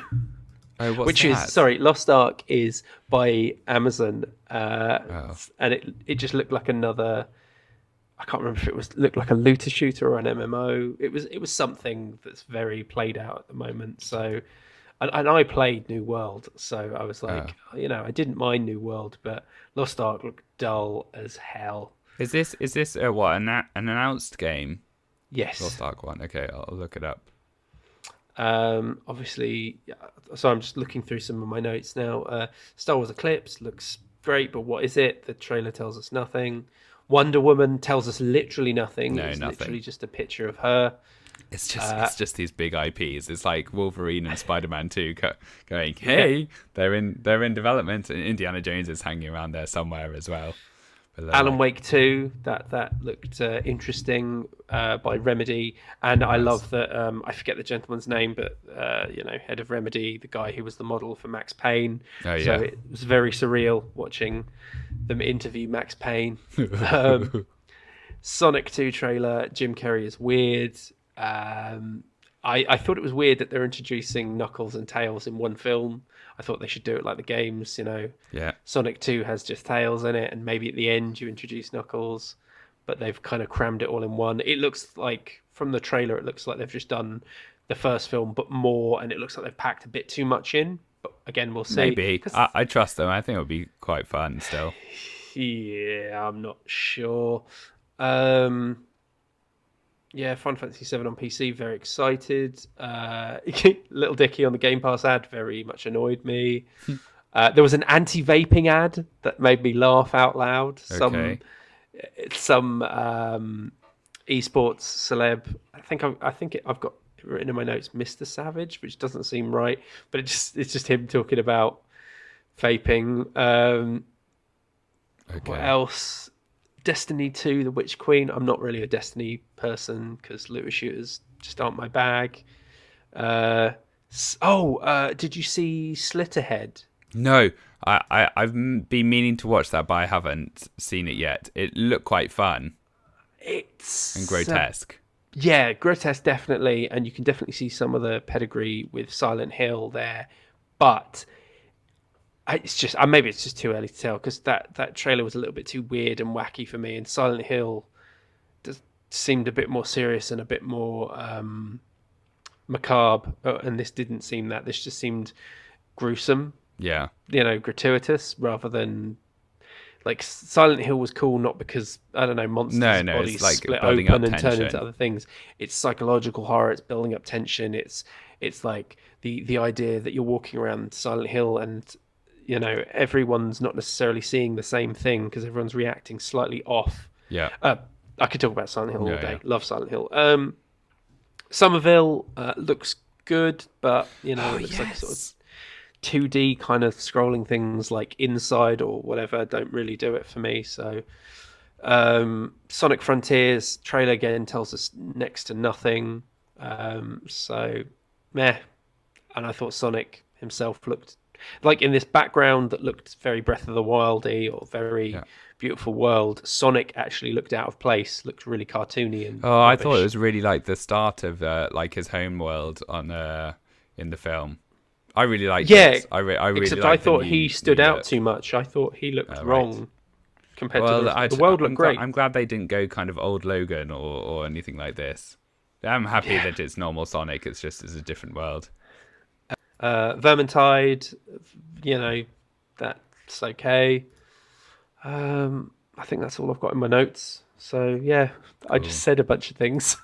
Oh, Lost Ark is by Amazon, and it just looked like another. I can't remember if it looked like a looter shooter or an MMO. It was something that's very played out at the moment. So, and I played New World, so I was like, I didn't mind New World, but Lost Ark looked dull as hell. Is this an announced game? Yes. Lost Ark 1. Okay, I'll look it up. Obviously, so I'm just looking through some of my notes now. Star Wars: Eclipse looks great, but what is it? The trailer tells us nothing. Wonder Woman tells us literally nothing. No, it's nothing. Literally just a picture of her. It's just these big IPs. It's like Wolverine and Spider-Man 2 going, hey, they're in development, and Indiana Jones is hanging around there somewhere as well. Alan Wake 2, that looked interesting by Remedy, and I love that. I forget the gentleman's name, but head of Remedy, the guy who was the model for Max Payne. Oh yeah. So it was very surreal watching them interview Max Payne. Sonic 2 trailer. Jim Carrey is weird. I thought it was weird that they're introducing Knuckles and Tails in one film. I thought they should do it like the games, Sonic 2 has just Tails in it, and maybe at the end you introduce Knuckles, but they've kind of crammed it all in one. It looks like, from the trailer, it looks like they've just done the first film, but more, and it looks like they've packed a bit too much in, but again, we'll see. Maybe. I trust them. I think it'll be quite fun still. Yeah, I'm not sure. Yeah, Final Fantasy VII on PC, very excited. Little Dicky on the Game Pass ad very much annoyed me. There was an anti-vaping ad that made me laugh out loud. Okay. Some esports celeb. I've got written in my notes, Mr. Savage, which doesn't seem right, but it's just him talking about vaping. Okay. What else? Destiny 2, The Witch Queen. I'm not really a Destiny person because looter shooters just aren't my bag. Did you see Slitterhead? No, I've been meaning to watch that, but I haven't seen it yet. It looked quite fun. And grotesque. Yeah, grotesque, definitely. And you can definitely see some of the pedigree with Silent Hill there. But maybe it's just too early to tell, because that trailer was a little bit too weird and wacky for me, and Silent Hill just seemed a bit more serious and a bit more macabre, and this didn't seem that. This just seemed gruesome, gratuitous, rather than like Silent Hill was cool not because, I don't know, monsters' bodies like split open and turn into other things. It's psychological horror. It's building up tension. It's like the idea that you're walking around Silent Hill and everyone's not necessarily seeing the same thing because everyone's reacting slightly off. Yeah. I could talk about Silent Hill all day. Yeah. Love Silent Hill. Somerville looks good, but, it looks like sort of 2D kind of scrolling things like Inside or whatever don't really do it for me. So Sonic Frontiers trailer again tells us next to nothing. So meh. And I thought Sonic himself looked like, in this background that looked very Breath of the Wild-y or very beautiful world, Sonic actually looked out of place, looked really cartoony and rubbish. I thought it was really like the start of his home world in the film. I really liked it. I really liked it. I thought he stood out too much. I thought he looked wrong compared to the world. Looked great. I'm glad they didn't go kind of old Logan or anything like this. I'm happy that it's normal Sonic. It's just it's a different world. Vermintide, you know, that's okay. I think that's all I've got in my notes. So yeah, cool. I just said a bunch of things.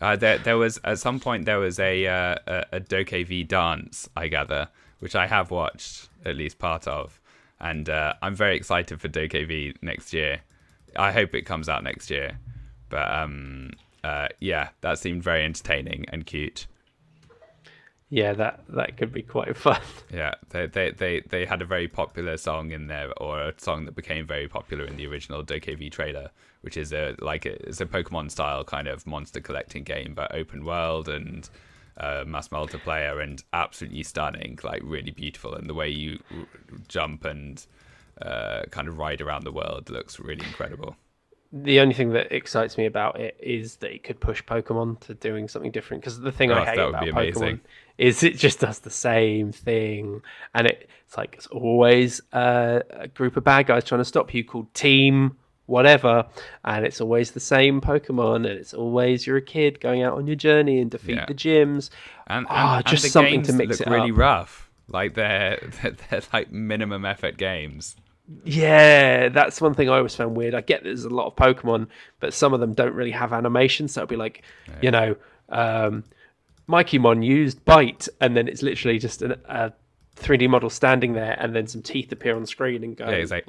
There was at some point there was a Dokevi dance, I gather, which I have watched at least part of, and I'm very excited for Dokevi next year. I hope it comes out next year, but yeah, that seemed very entertaining and cute. Yeah, that could be quite fun. Yeah, they had a very popular song in there, or a song that became very popular in the original DokeV trailer, which is it's a Pokemon style kind of monster collecting game, but open world and mass multiplayer, and absolutely stunning, like really beautiful, and the way you jump and kind of ride around the world looks really incredible. The only thing that excites me about it is that it could push Pokemon to doing something different. Because the thing I hate about Pokemon is it just does the same thing. And it's like, it's always a group of bad guys trying to stop you called Team Whatever. And it's always the same Pokemon. And it's always you're a kid going out on your journey and defeat the gyms. And just and something to mix it up. Really rough. Like they're like minimum effort games. Yeah, that's one thing I always found weird. I get there's a lot of Pokemon, but some of them don't really have animation, so it'll be like, you know, Mikey Mon used Bite, and then it's literally just a 3D model standing there, and then some teeth appear on screen and go like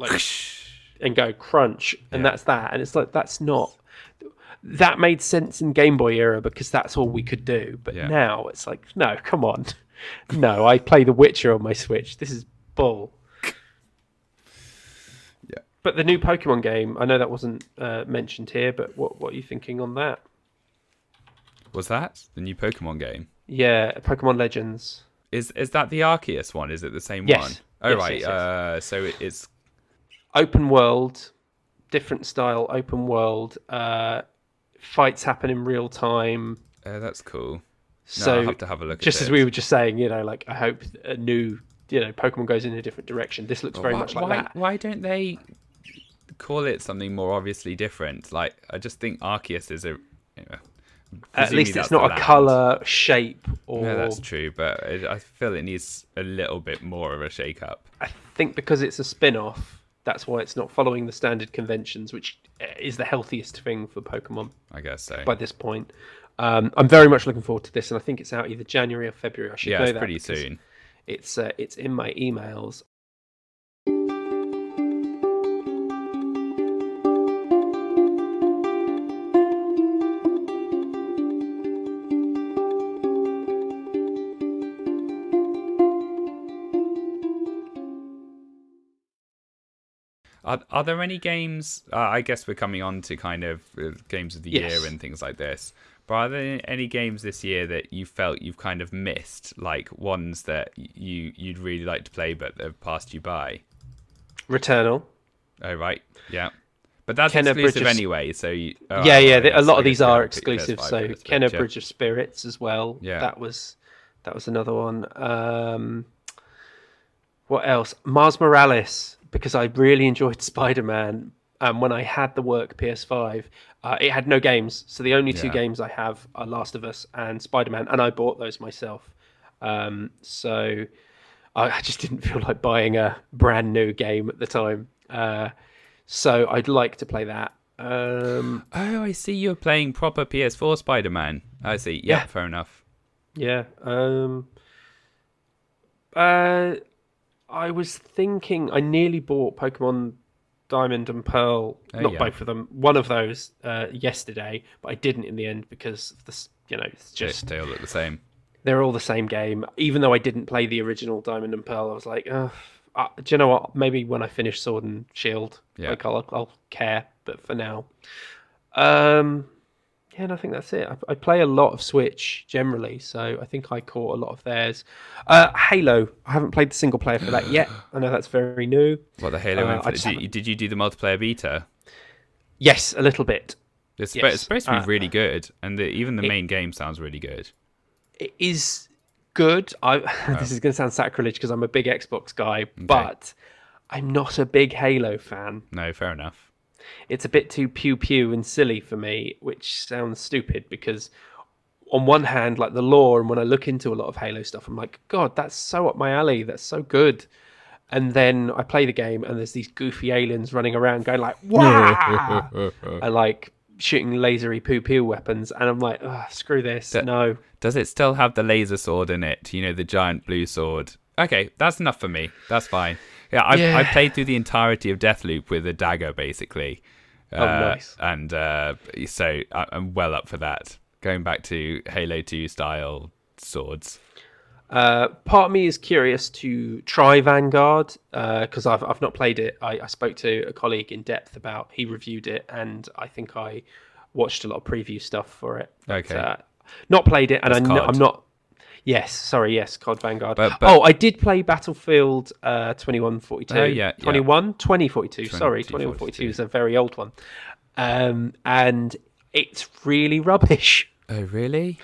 and go crunch, and that's that. And it's like, that's not that made sense in Game Boy era because that's all we could do, but now it's like, no, come on. No, I play The Witcher on my Switch. This is bull. But the new Pokemon game, I know that wasn't mentioned here, but what are you thinking on that? Was that the new Pokemon game? Yeah, Pokemon Legends. Is that the Arceus one? Is it the same one? Oh, yes, right. Yes, yes. So it's open world, different style open world. Fights happen in real time. That's cool. No, so I'll have to have a look. Just at as we were just saying, you know, like I hope a new, you know, Pokemon goes in a different direction. This looks very much like that. Why don't they call it something more obviously different? Like, I just think Arceus is a, you know, at least it's not a color, shape, or no, that's true, but I feel it needs a little bit more of a shake up. I think because it's a spin-off, that's why it's not following the standard conventions, which is the healthiest thing for Pokemon, I guess, so by this point. I'm very much looking forward to this, and I think it's out either January or February. I should know that. Yeah, it's pretty soon. It's in my emails. Are there any games, I guess we're coming on to kind of games of the year and things like this, but are there any games this year that you felt you've kind of missed, like ones that you'd really like to play but have passed you by? Returnal. Oh, right, yeah. But that's Kenna exclusive anyway, so... a lot of these are exclusive, so Kenna Bridge of Spirits as well. Yeah. That was another one. What else? Mars Morales. Because I really enjoyed Spider-Man, and when I had the work PS5, it had no games. So the only two games I have are Last of Us and Spider-Man, and I bought those myself. So I just didn't feel like buying a brand new game at the time. So I'd like to play that. Oh, I see you're playing proper PS4 Spider-Man. I see. Yeah, fair enough. Yeah. I was thinking I nearly bought Pokemon Diamond and Pearl, both of them, one of those yesterday, but I didn't in the end because this, you know, it's just they all look the same. They're all the same game. Even though I didn't play the original Diamond and Pearl, I was like, do you know what? Maybe when I finish Sword and Shield, like I'll care. But for now, and I think that's it. I play a lot of Switch generally, so I think I caught a lot of theirs. Halo, I haven't played the single player for that yet. I know that's very new. What, the Halo Infinite? Did you do the multiplayer beta? Yes, a little bit. It's supposed to be really good, and even the main game sounds really good. It is good. This is going to sound sacrilege because I'm a big Xbox guy, but I'm not a big Halo fan. No, fair enough. It's a bit too pew-pew and silly for me, which sounds stupid because on one hand, like the lore, and when I look into a lot of Halo stuff, I'm like, God, that's so up my alley. That's so good. And then I play the game and there's these goofy aliens running around going like, wow, and like shooting lasery poo-poo weapons. And I'm like, oh, screw this. No. Does it still have the laser sword in it? You know, the giant blue sword. Okay, that's enough for me. That's fine. Yeah, I played through the entirety of Deathloop with a dagger, basically. Oh, nice. And so I'm well up for that. Going back to Halo 2 style swords. Part of me is curious to try Vanguard because I've not played it. I spoke to a colleague in depth about. He reviewed it, and I think I watched a lot of preview stuff for it. But, not played it, and I'm not. Yes, sorry, yes, COD Vanguard. But, I did play Battlefield 2142. 2042. Sorry, 2142 is a very old one, and it's really rubbish. Oh, really?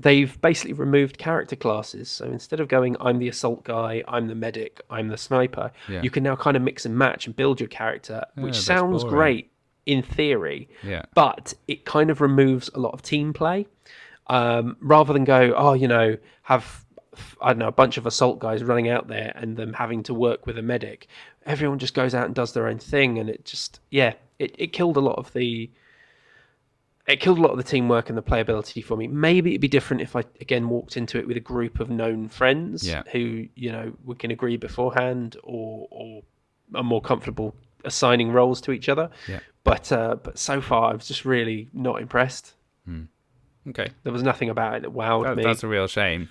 They've basically removed character classes. So instead of going, I'm the assault guy, I'm the medic, I'm the sniper, you can now kind of mix and match and build your character, which sounds great in theory, but it kind of removes a lot of team play. Rather than go, have, I don't know, a bunch of assault guys running out there and them having to work with a medic, everyone just goes out and does their own thing. And it just, it killed a lot of the... It killed a lot of the teamwork and the playability for me. Maybe it'd be different if I, again, walked into it with a group of known friends who, we can agree beforehand or are more comfortable assigning roles to each other. Yeah. But so far, I was just really not impressed. Mm. Okay. There was nothing about it that wowed me. That's a real shame.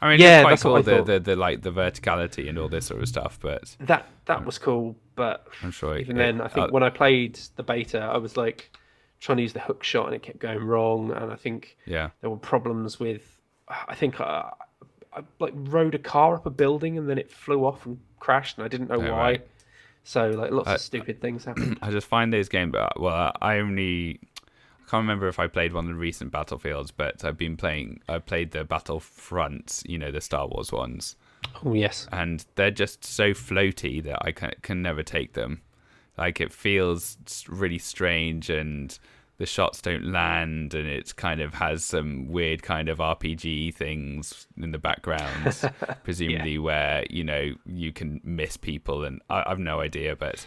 I mean, yeah, it's quite cool, the verticality and all this sort of stuff. But that was cool, but I'm sure then, I think when I played the beta, I was like... trying to use the hook shot and it kept going wrong, and I think there were problems with I like rode a car up a building and then it flew off and crashed and I didn't know why. Right. So like lots of stupid things happened. I just find those games I can't remember if I played one of the recent Battlefields, but I played the Battlefronts, the Star Wars ones. Oh yes. And they're just so floaty that I can never take them. Like it feels really strange and the shots don't land and it kind of has some weird kind of RPG things in the background, presumably where, you can miss people and I've no idea, but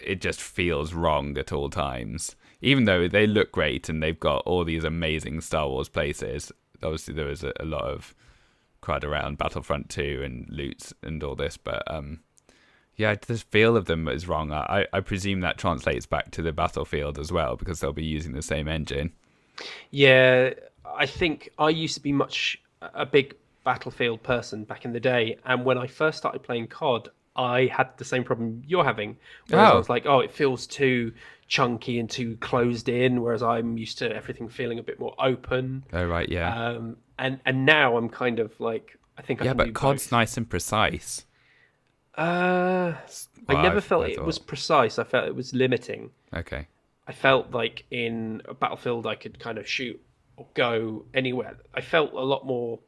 it just feels wrong at all times. Even though they look great and they've got all these amazing Star Wars places, obviously there was a lot of crowd around Battlefront 2 and loot and all this, but... Yeah, the feel of them is wrong. I presume that translates back to the Battlefield as well because they'll be using the same engine. Yeah, I think I used to be a big Battlefield person back in the day. And when I first started playing COD, I had the same problem you're having. Whereas I was like, it feels too chunky and too closed in, whereas I'm used to everything feeling a bit more open. Oh, right, yeah. And now I'm kind of like, I think I can do both. Yeah, but COD's nice and precise. I never felt it was precise. I felt it was limiting. Okay. I felt like in a Battlefield, I could kind of shoot or go anywhere. I felt a lot more,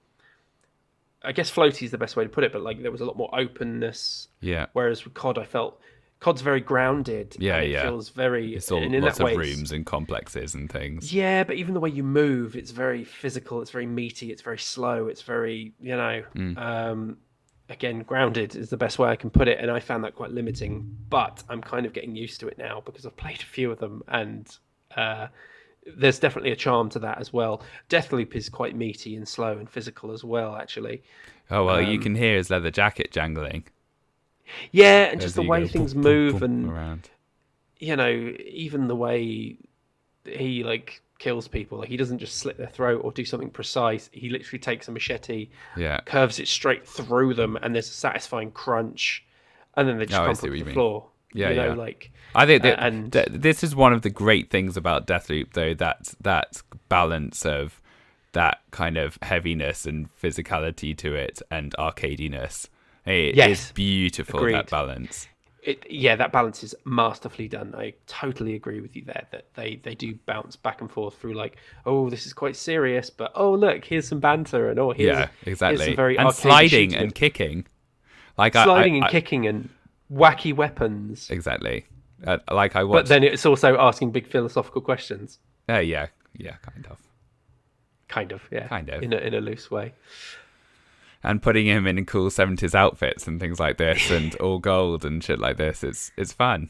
I guess floaty is the best way to put it, but like there was a lot more openness. Yeah. Whereas with COD, I felt COD's very grounded. Yeah, and it feels very... It's all lots of rooms and complexes and things. Yeah, but even the way you move, it's very physical, it's very meaty, it's very slow, it's very, again, grounded is the best way I can put it, and I found that quite limiting, but I'm kind of getting used to it now because I've played a few of them, and there's definitely a charm to that as well. Deathloop is quite meaty and slow and physical as well, actually. Oh, well, you can hear his leather jacket jangling. Yeah, and just the way things move and, around. Even the way he, kills people. He doesn't just slit their throat or do something precise. He literally takes a machete, curves it straight through them, and there's a satisfying crunch, and then they just crumple to the floor. I think that, this is one of the great things about Deathloop, though, that balance of that kind of heaviness and physicality to it and arcadiness. It is beautiful, that balance. Yeah, that balance is masterfully done. I totally agree with you there that they do bounce back and forth through like, oh, this is quite serious, but oh, look, here's some banter, and oh, here's some very arcade sliding shooting. And kicking. Like sliding and kicking and wacky weapons. Exactly. Like I watched... But then it's also asking big philosophical questions. Yeah, kind of. Kind of. In a loose way. And putting him in cool 70s outfits and things like this, and all gold and shit like this. It's fun.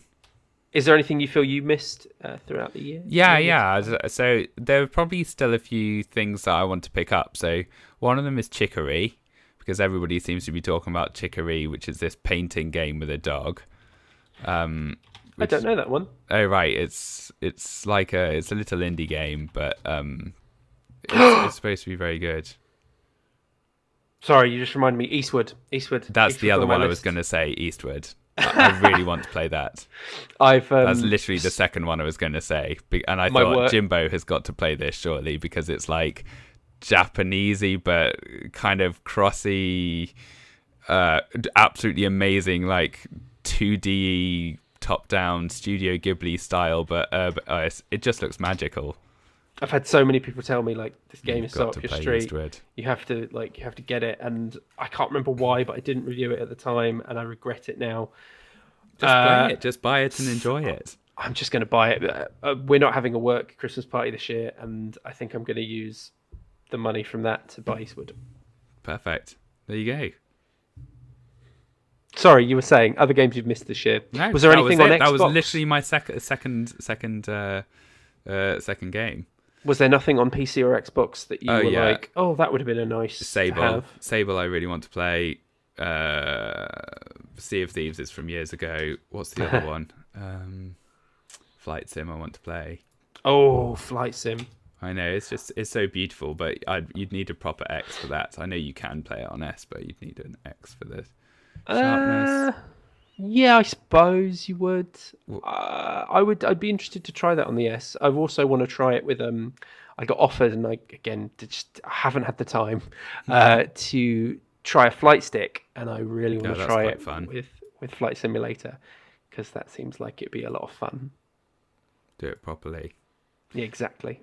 Is there anything you feel you missed throughout the year? Yeah. So there are probably still a few things that I want to pick up. So one of them is Chicory, because everybody seems to be talking about Chicory, which is this painting game with a dog. I don't know that one. Oh, right. It's like it's a little indie game, but it's supposed to be very good. Sorry, you just reminded me. Eastwood. That's Eastwood, the other one I was going to say, Eastwood. I really want to play that. That's literally the second one I was going to say. And I thought Jimbo has got to play this shortly, because it's like Japanesey, but kind of crossy, absolutely amazing, like 2D top-down Studio Ghibli style, but it just looks magical. I've had so many people tell me like this game is so up your street. Eastwood. You have to get it, and I can't remember why, but I didn't review it at the time, and I regret it now. Just play it, just buy it, and enjoy it. I'm just going to buy it. We're not having a work Christmas party this year, and I think I'm going to use the money from that to buy Eastwood. Perfect. There you go. Sorry, you were saying other games you've missed this year. No, was there anything on Xbox? That was literally my second game. Was there nothing on PC or Xbox that you were like, oh, that would have been a nice Sable. To have? Sable I really want to play. Sea of Thieves is from years ago. What's the other one? Flight Sim I want to play. Oh, Flight Sim. I know, it's so beautiful, but you'd need a proper X for that. I know you can play it on S, but you'd need an X for the sharpness. Yeah, I suppose you would. I'd be interested to try that on the S. I also want to try it with. I got offered, and I haven't had the time to try a flight stick, and I really want to try it with Flight Simulator, because that seems like it'd be a lot of fun. Do it properly. Yeah, exactly.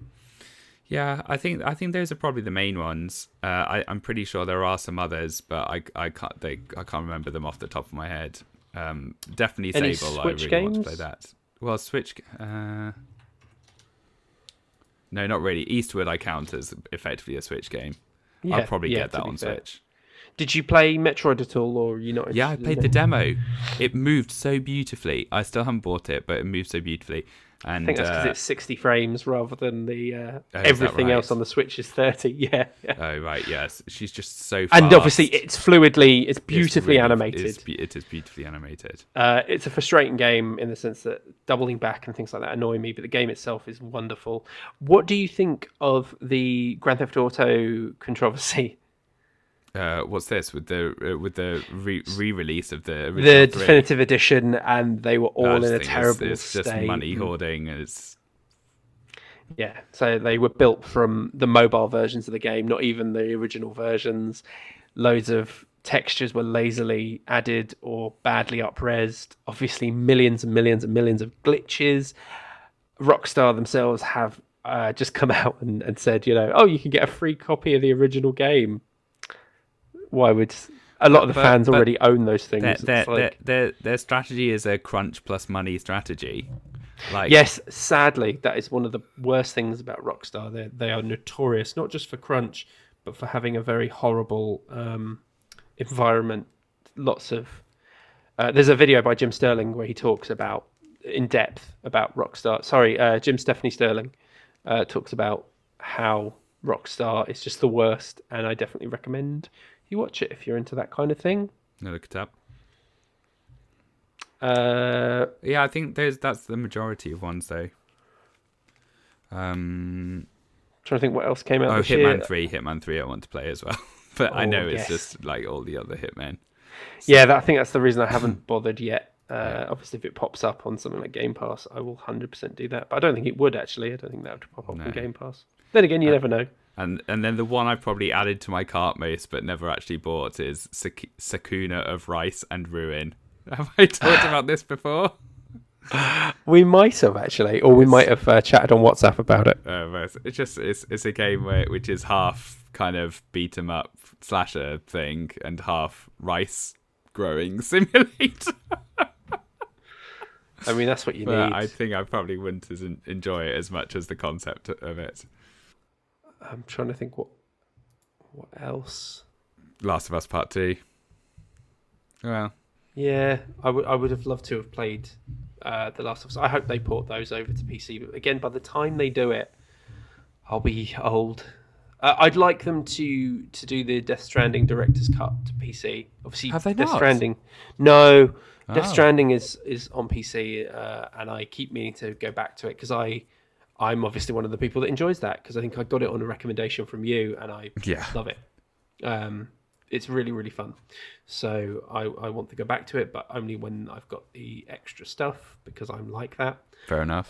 Yeah, I think those are probably the main ones. I'm pretty sure there are some others, but I can't remember them off the top of my head. Definitely Sable. Any Switch I really games? Want to play that. Well, Switch. No, not really. Eastwood I count as effectively a Switch game. Yeah, I'll probably get that on fair. Switch. Did you play Metroid at all, or are you not? Yeah, I played the demo. It moved so beautifully. I still haven't bought it, but it moved so beautifully. And I think that's because it's 60 frames rather than the everything else on the Switch is 30. Yeah. Oh right, yes. She's just so fast. And obviously, it's beautifully animated. It is beautifully animated. It's a frustrating game in the sense that doubling back and things like that annoy me, but the game itself is wonderful. What do you think of the Grand Theft Auto controversy? What's this with the re-release of the original definitive edition, and they were all in a terrible state. It's just money hoarding. Yeah, so they were built from the mobile versions of the game, not even the original versions. Loads of textures were lazily added or badly upresed. Obviously, millions and millions and millions of glitches. Rockstar themselves have just come out and said, oh, you can get a free copy of the original game. Why would a lot of the fans already own those things? Their strategy is a crunch plus money strategy. Yes, sadly, that is one of the worst things about Rockstar. They are notorious not just for crunch, but for having a very horrible environment. Lots of there's a video by Jim Sterling where he talks about in depth about Rockstar. Sorry, Jim Stephanie Sterling talks about how Rockstar is just the worst, and I definitely recommend. You watch it if you're into that kind of thing. No, look it up. Yeah, I think that's the majority of ones, though. Trying to think what else came out this year. Hitman 3 I want to play as well. But I know it's just like all the other Hitmen. So. Yeah, I think that's the reason I haven't bothered yet. Obviously, if it pops up on something like Game Pass, I will 100% do that. But I don't think it would, actually. I don't think that would pop up on Game Pass. Then again, you never know. And then the one I probably added to my cart most but never actually bought is Sakuna of Rice and Ruin. Have I talked about this before? We might have actually, or we might have chatted on WhatsApp about it. It's just it's a game which is half kind of beat 'em up slasher thing and half rice growing simulator. I mean, that's what you need. I think I probably wouldn't as enjoy it as much as the concept of it. I'm trying to think what else. Last of Us Part 2. Well, yeah, I would have loved to have played The Last of Us. I hope they port those over to PC. But again, by the time they do it, I'll be old. I'd like them to do the Death Stranding Director's Cut to PC. Obviously, have they Death not? Stranding. No. Oh. Death Stranding is on PC, and I keep meaning to go back to it because I'm obviously one of the people that enjoys that, because I think I got it on a recommendation from you, and I love it. It's really, really fun. So I want to go back to it, but only when I've got the extra stuff, because I'm like that. Fair enough.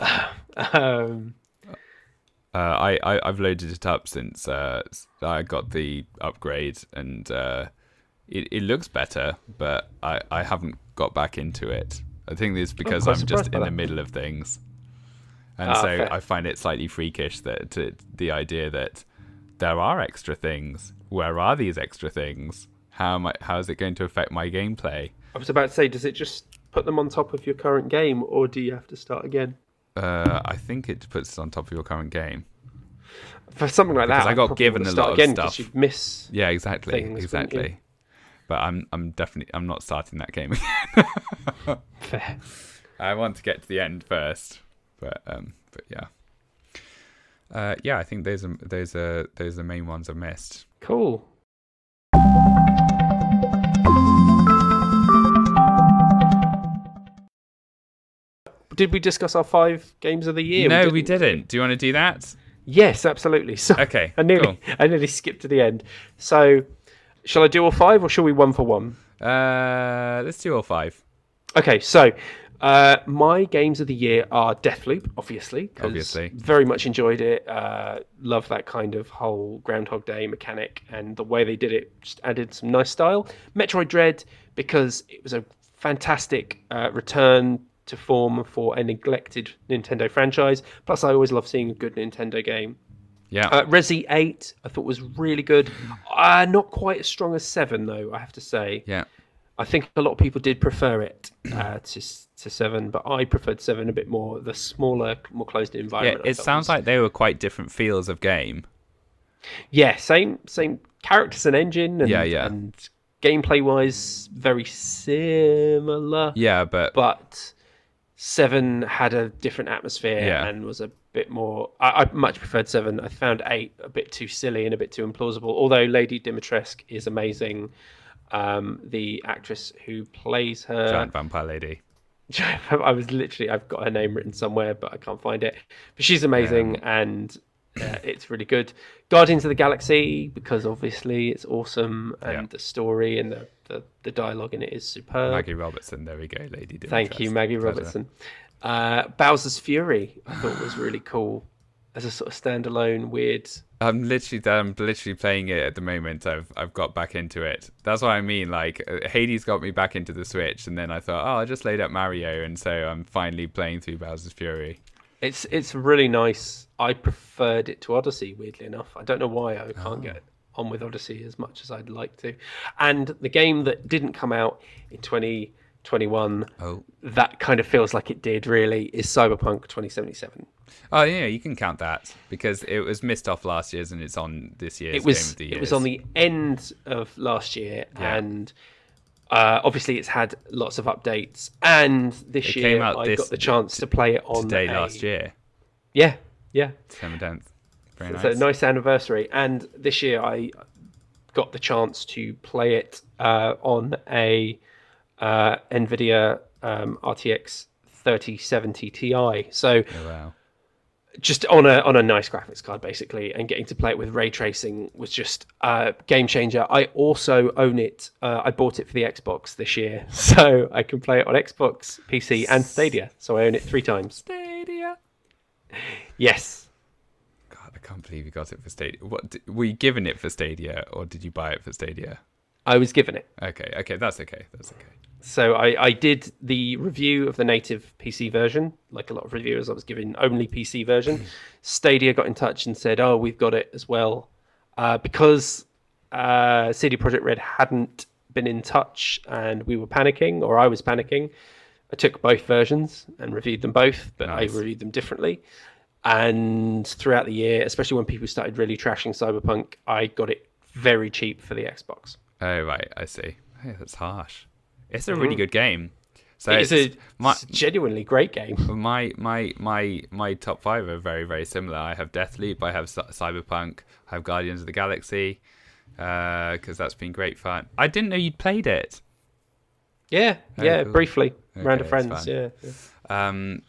I've loaded it up since I got the upgrade, and it looks better, but I haven't got back into it. I think it's because I'm just in the middle of things. And fair. I find it slightly freakish that the idea that there are extra things. Where are these extra things? How is it going to affect my gameplay? I was about to say, does it just put them on top of your current game, or do you have to start again? I think it puts it on top of your current game. For something like that, I got given a lot of stuff. You'd miss exactly. But I'm not starting that game again. Fair. I want to get to the end first. But yeah. I think those are the main ones I missed. Cool. Did we discuss our 5 games of the year? No, we didn't. Do you want to do that? Yes, absolutely. So, okay. I nearly skipped to the end. So, shall I do all 5, or shall we one for one? Let's do all 5. Okay, so. My games of the year are Deathloop, obviously. Very much enjoyed it. Love that kind of whole Groundhog Day mechanic, and the way they did it just added some nice style. Metroid Dread, because it was a fantastic return to form for a neglected Nintendo franchise. Plus, I always love seeing a good Nintendo game. Yeah. Resi 8, I thought was really good. Not quite as strong as 7, though, I have to say. Yeah. I think a lot of people did prefer it to 7, but I preferred 7 a bit more. The smaller, more closed environment. Yeah, it sounds like they were quite different feels of game. Yeah, same characters and engine, and, and gameplay-wise, very similar. Yeah, but 7 had a different atmosphere and was a bit more. I much preferred 7. I found 8 a bit too silly and a bit too implausible. Although Lady Dimitrescu is amazing. The actress who plays her, giant vampire lady. I've got her name written somewhere, but I can't find it. But she's amazing, and it's really good. Guardians of the Galaxy, because obviously it's awesome, and the story and the dialogue in it is superb. Maggie Robertson, there we go, Lady Dimitrescu. Thank you, Maggie Robertson. Bowser's Fury, I thought was really cool as a sort of standalone weird. I'm literally playing it at the moment. I've got back into it. That's what I mean. Like, Hades got me back into the Switch, and then I thought, I just laid up Mario, and so I'm finally playing through Bowser's Fury. It's really nice. I preferred it to Odyssey, weirdly enough. I don't know why I can't get on with Odyssey as much as I'd like to. And the game that didn't come out in 2021 that kind of feels like it did, really, is Cyberpunk 2077. Oh yeah, you can count that, because it was missed off last year's, and it's on this year's Game of the Year. It was on the end of last year, and obviously it's had lots of updates, and this year I got the chance to play it on today last year. Yeah. December 10th. Very nice. It's a nice anniversary, and this year I got the chance to play it on a NVIDIA RTX 3070 Ti. So. Oh, wow. Just on a nice graphics card, basically, and getting to play it with ray tracing was just a game changer. I also own it. I bought it for the Xbox this year, so I can play it on Xbox, PC, and Stadia. So I own it 3 times. Stadia. Yes. God, I can't believe you got it for Stadia. Were you given it for Stadia, or did you buy it for Stadia? I was given it. Okay, that's okay. So I did the review of the native PC version. Like a lot of reviewers, I was given only PC version. Stadia got in touch and said, oh, we've got it as well. Because CD Projekt Red hadn't been in touch and we were panicking, or I was panicking, I took both versions and reviewed them both, but nice. I reviewed them differently. And throughout the year, especially when people started really trashing Cyberpunk, I got it very cheap for the Xbox. Oh, right. I see. Hey, that's harsh. It's a really good game. So it's a genuinely great game. My top five are very, very similar. I have Deathloop, I have Cyberpunk, I have Guardians of the Galaxy, because that's been great fun. I didn't know you'd played it. Yeah, oh, yeah, cool. Briefly. Okay, round of friends, yeah.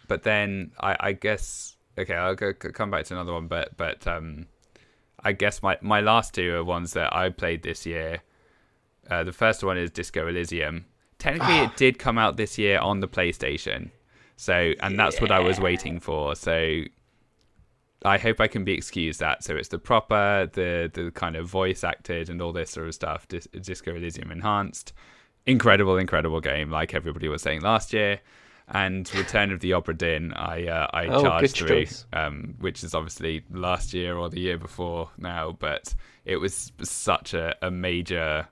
But then I guess... Okay, I'll come back to another one, but I guess my last two are ones that I played this year. The first one is Disco Elysium. Technically, it did come out this year on the PlayStation, and that's what I was waiting for. So I hope I can be excused that. So it's the proper, the kind of voice acted and all this sort of stuff. Disco Elysium Enhanced, incredible game, like everybody was saying last year. And Return of the Obra Dinn, I charged through, which is obviously last year or the year before now, but it was such a major.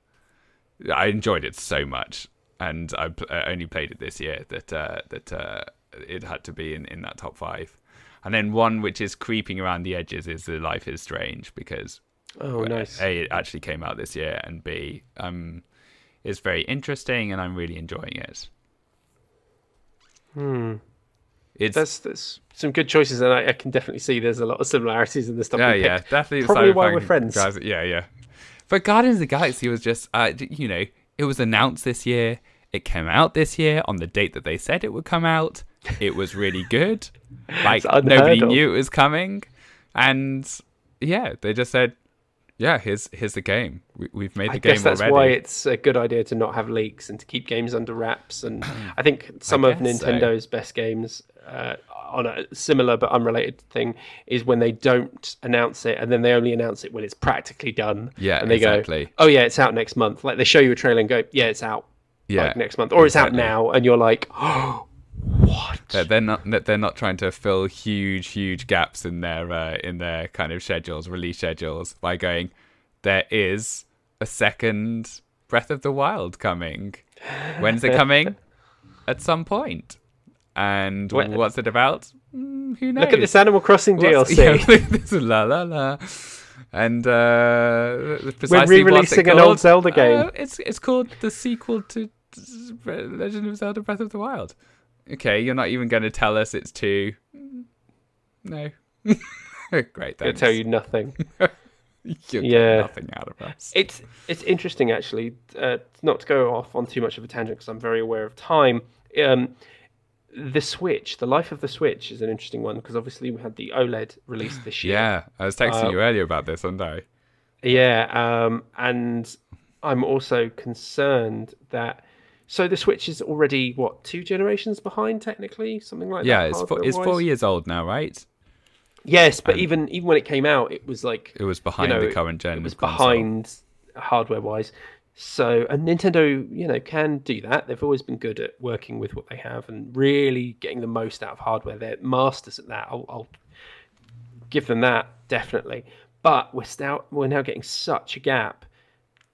I enjoyed it so much, and I only played it this year that it had to be in that top five. And then one which is creeping around the edges is the Life is Strange, because nice. A, it actually came out this year, and B, it's very interesting, and I'm really enjoying it. That's some good choices, and I can definitely see there's a lot of similarities in the stuff. Yeah, definitely. Probably why we're friends. Yeah. But Guardians of the Galaxy was just, it was announced this year. It came out this year on the date that they said it would come out. It was really good. Like nobody knew it was coming, and yeah, they just said, yeah, here's the game. We've made the game already. I guess that's why it's a good idea to not have leaks and to keep games under wraps. And I think some of Nintendo's best games, on a similar but unrelated thing, is when they don't announce it and then they only announce it when it's practically done. Yeah, and they go, oh yeah, it's out next month. Like they show you a trailer and go, yeah, it's out next month, or it's out now, and you're like, oh. What? They're not trying to fill huge gaps in their kind of release schedules by going, there is a second Breath of the Wild coming. When's it coming? At some point. And what's it about? Who knows? Look at this Animal Crossing DLC. Yeah, this is la. And precisely we're re-releasing an old Zelda game. It's called the sequel to Legend of Zelda: Breath of the Wild. Okay, you're not even going to tell us it's two. No. Great, thanks. It'll tell you nothing. You'll get nothing out of us. It's interesting, actually, not to go off on too much of a tangent, because I'm very aware of time. The Switch, the life of the Switch is an interesting one, because obviously we had the OLED released this year. Yeah, I was texting you earlier about this, wasn't I? Yeah, and I'm also concerned that... So the Switch is already, what, 2 generations behind, technically? Something like that? Yeah, it's 4 years old now, right? Yes, but even when it came out, it was like... It was behind the current gen. It was behind hardware-wise. So, and Nintendo, can do that. They've always been good at working with what they have and really getting the most out of hardware. They're masters at that. I'll give them that, definitely. But we're now getting such a gap...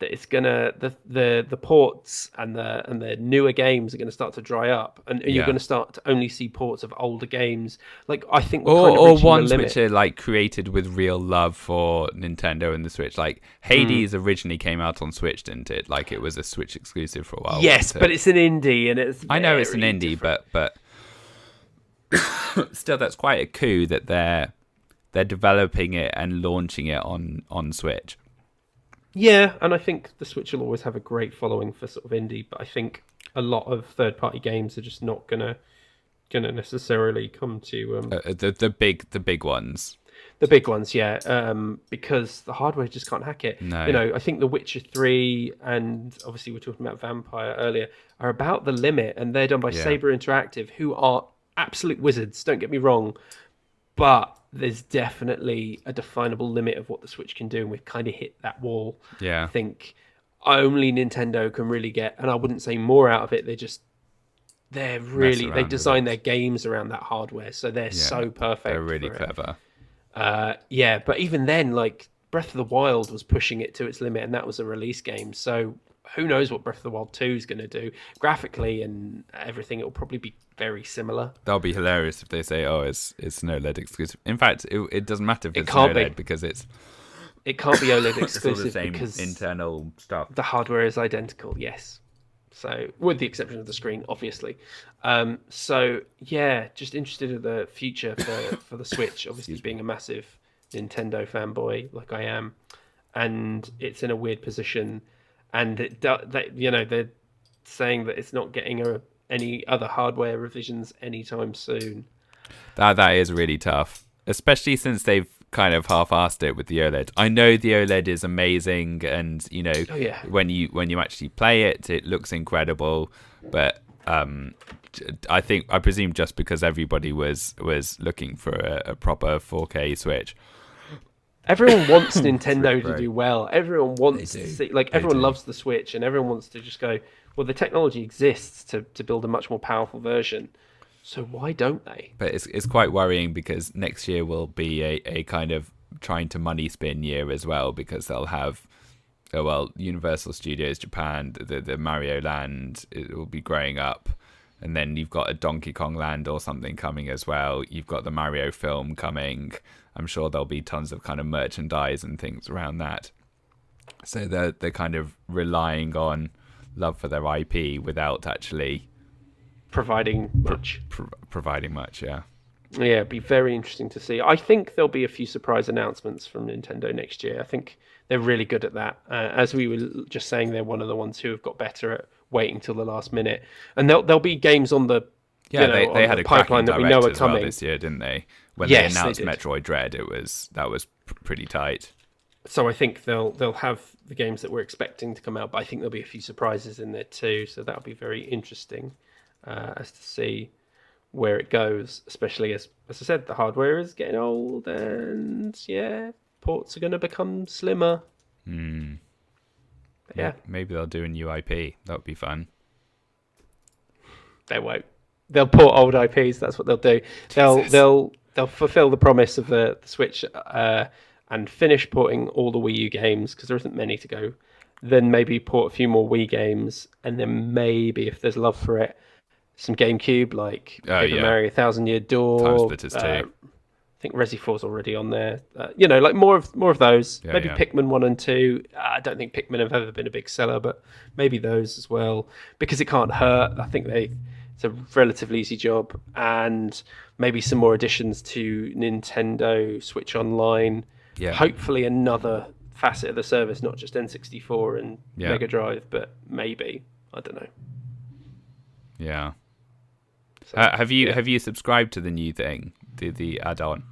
that it's gonna the ports and the newer games are gonna start to dry up, and you're gonna start to only see ports of older games. Like I think we're kind of reaching ones the limit. Which are like created with real love for Nintendo and the Switch. Like Hades originally came out on Switch, didn't it? Like it was a Switch exclusive for a while. Yes, but it's an indie, and it's I know it's an indie, different. but still, that's quite a coup that they're developing it and launching it on Switch. Yeah, and I think the Switch will always have a great following for sort of indie, but I think a lot of third-party games are just not gonna necessarily come to the big ones. The big ones, yeah, because the hardware just can't hack it. No. I think The Witcher 3 and obviously we're talking about Vampire earlier are about the limit, and they're done by Saber Interactive, who are absolute wizards. Don't get me wrong, but. There's definitely a definable limit of what the Switch can do, and we've kind of hit that wall. Yeah, I think only Nintendo can really get, and I wouldn't say more out of it. They're really, they design their games around that hardware, so they're so perfect. They're really clever. Yeah, but even then, like Breath of the Wild was pushing it to its limit, and that was a release game. So who knows what Breath of the Wild 2 is going to do graphically and everything? It'll probably be very similar. That'll be hilarious if they say, "Oh, it's an OLED exclusive." In fact, it doesn't matter if it's an OLED because it can't be OLED exclusive. It's all the same because internal stuff. The hardware is identical. Yes. So, with the exception of the screen, obviously. So, yeah, just interested in the future for the Switch, obviously being a massive Nintendo fanboy like I am. And it's in a weird position. And, they're saying that it's not getting any other hardware revisions anytime soon. That is really tough, especially since they've kind of half-assed it with the OLED. I know the OLED is amazing, and when you actually play it, it looks incredible. But I presume just because everybody was looking for a proper 4K Switch. Everyone wants Nintendo to do well. Everyone wants to see, everyone loves the Switch, and everyone wants to just go, well, the technology exists to build a much more powerful version. So why don't they? But it's quite worrying because next year will be a kind of trying to money spin year as well, because they'll have, Universal Studios Japan, the Mario Land, it will be growing up. And then you've got a Donkey Kong Land or something coming as well. You've got the Mario film coming. I'm sure there'll be tons of kind of merchandise and things around that. So they're kind of relying on love for their IP without actually providing much. It'd be very interesting to see. I think there'll be a few surprise announcements from Nintendo next year. I think they're really good at that. As we were just saying, they're one of the ones who have got better at waiting till the last minute, and there'll be games on the they had a pipeline that we know are coming this year, didn't they? When they announced Metroid Dread, that was pretty tight. So I think they'll have the games that we're expecting to come out, but I think there'll be a few surprises in there too, so that'll be very interesting. As to see where it goes, especially as I said, the hardware is getting old, and ports are going to become slimmer. Maybe they'll do a new IP. That would be fun. They won't. They'll port old IPs. That's what they'll do. They'll fulfill the promise of the Switch and finish porting all the Wii U games, because there isn't many to go. Then maybe port a few more Wii games, and then maybe if there's love for it, some GameCube, like Paper Mario, Thousand Year Door. Time Splitters 2. I think Resi 4's already on there. More of those. Yeah, maybe Pikmin 1 and 2. I don't think Pikmin have ever been a big seller, but maybe those as well. Because it can't hurt. I think it's a relatively easy job. And maybe some more additions to Nintendo Switch Online. Yeah. Hopefully another facet of the service, not just N64 and Mega Drive, but maybe. I don't know. Yeah. So, have you subscribed to the new thing, the add-on?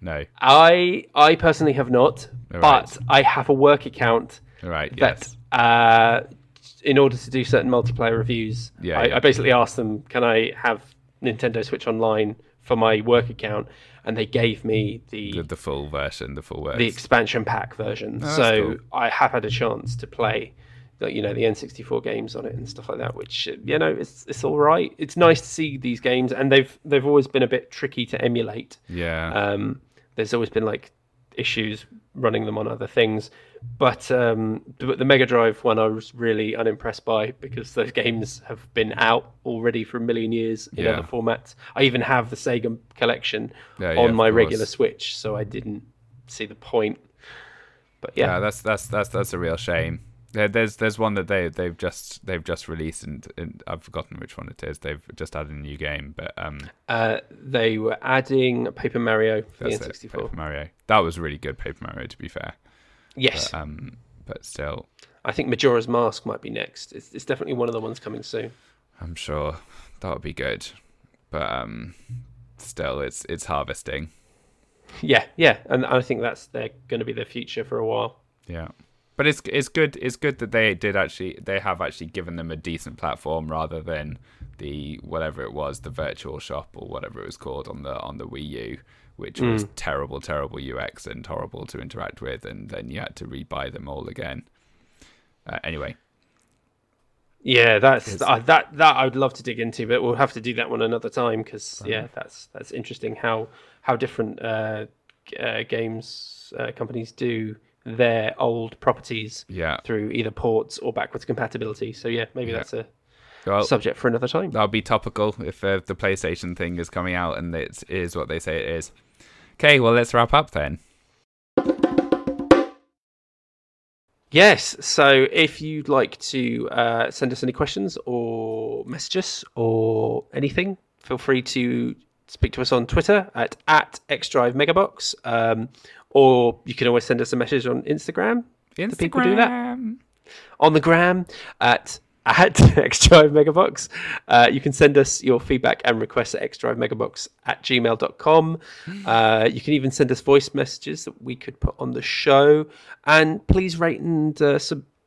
No. I personally have not, but I have a work account in order to do certain multiplayer reviews, I basically asked them, can I have Nintendo Switch Online for my work account? And they gave me the full version, the expansion pack version. Oh, so cool. I have had a chance to play the N64 games on it and stuff like that, which it's all right. It's nice to see these games, and they've always been a bit tricky to emulate. There's always been issues running them on other things, but the Mega Drive one I was really unimpressed by, because those games have been out already for a million years in other formats. I even have the Sega collection on my regular Switch, so I didn't see the point. But that's a real shame. There's one that they've just released, and I've forgotten which one it is. They've just added a new game, but they were adding Paper Mario for the N64. Paper Mario, that was really good. Paper Mario, to be fair. Yes, but still, I think Majora's Mask might be next. It's definitely one of the ones coming soon. I'm sure that would be good, but still, it's harvesting. Yeah, and I think that's going to be their future for a while. Yeah. But it's good. It's good that they have actually given them a decent platform, rather than the virtual shop or whatever it was called on the Wii U, which was terrible UX and horrible to interact with, and then you had to rebuy them all again. Anyway. Yeah, that's that I would love to dig into, but we'll have to do that one another time, because yeah, that's interesting how different games companies do their old properties through either ports or backwards compatibility. So yeah, maybe that's a subject for another time. That'll be topical if the PlayStation thing is coming out and it is what they say it is. Okay, well, let's wrap up then. Yes, so if you'd like to send us any questions or message us or anything, feel free to speak to us on Twitter at xDriveMegabox, or you can always send us a message on Instagram. The people do that. On the gram at xDriveMegabox. You can send us your feedback and requests at xDriveMegabox@gmail.com. You can even send us voice messages that we could put on the show. And please rate and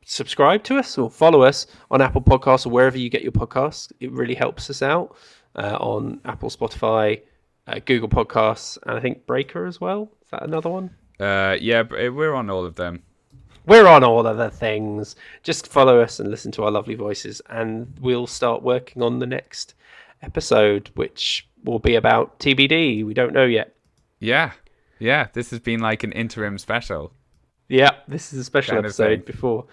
subscribe to us or follow us on Apple Podcasts or wherever you get your podcasts. It really helps us out on Apple, Spotify, Google Podcasts, and I think Breaker as well. Is that another one? Yeah, we're on all of them. We're on all other things. Just follow us and listen to our lovely voices, and we'll start working on the next episode, which will be about TBD. We don't know yet. Yeah. This has been like an interim special. Yeah, this is a special episode before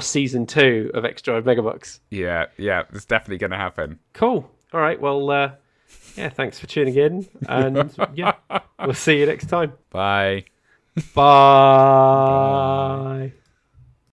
season 2 of xDrive Megabox. Yeah, it's definitely going to happen. Cool. All right. Well, thanks for tuning in, and we'll see you next time. Bye. Bye.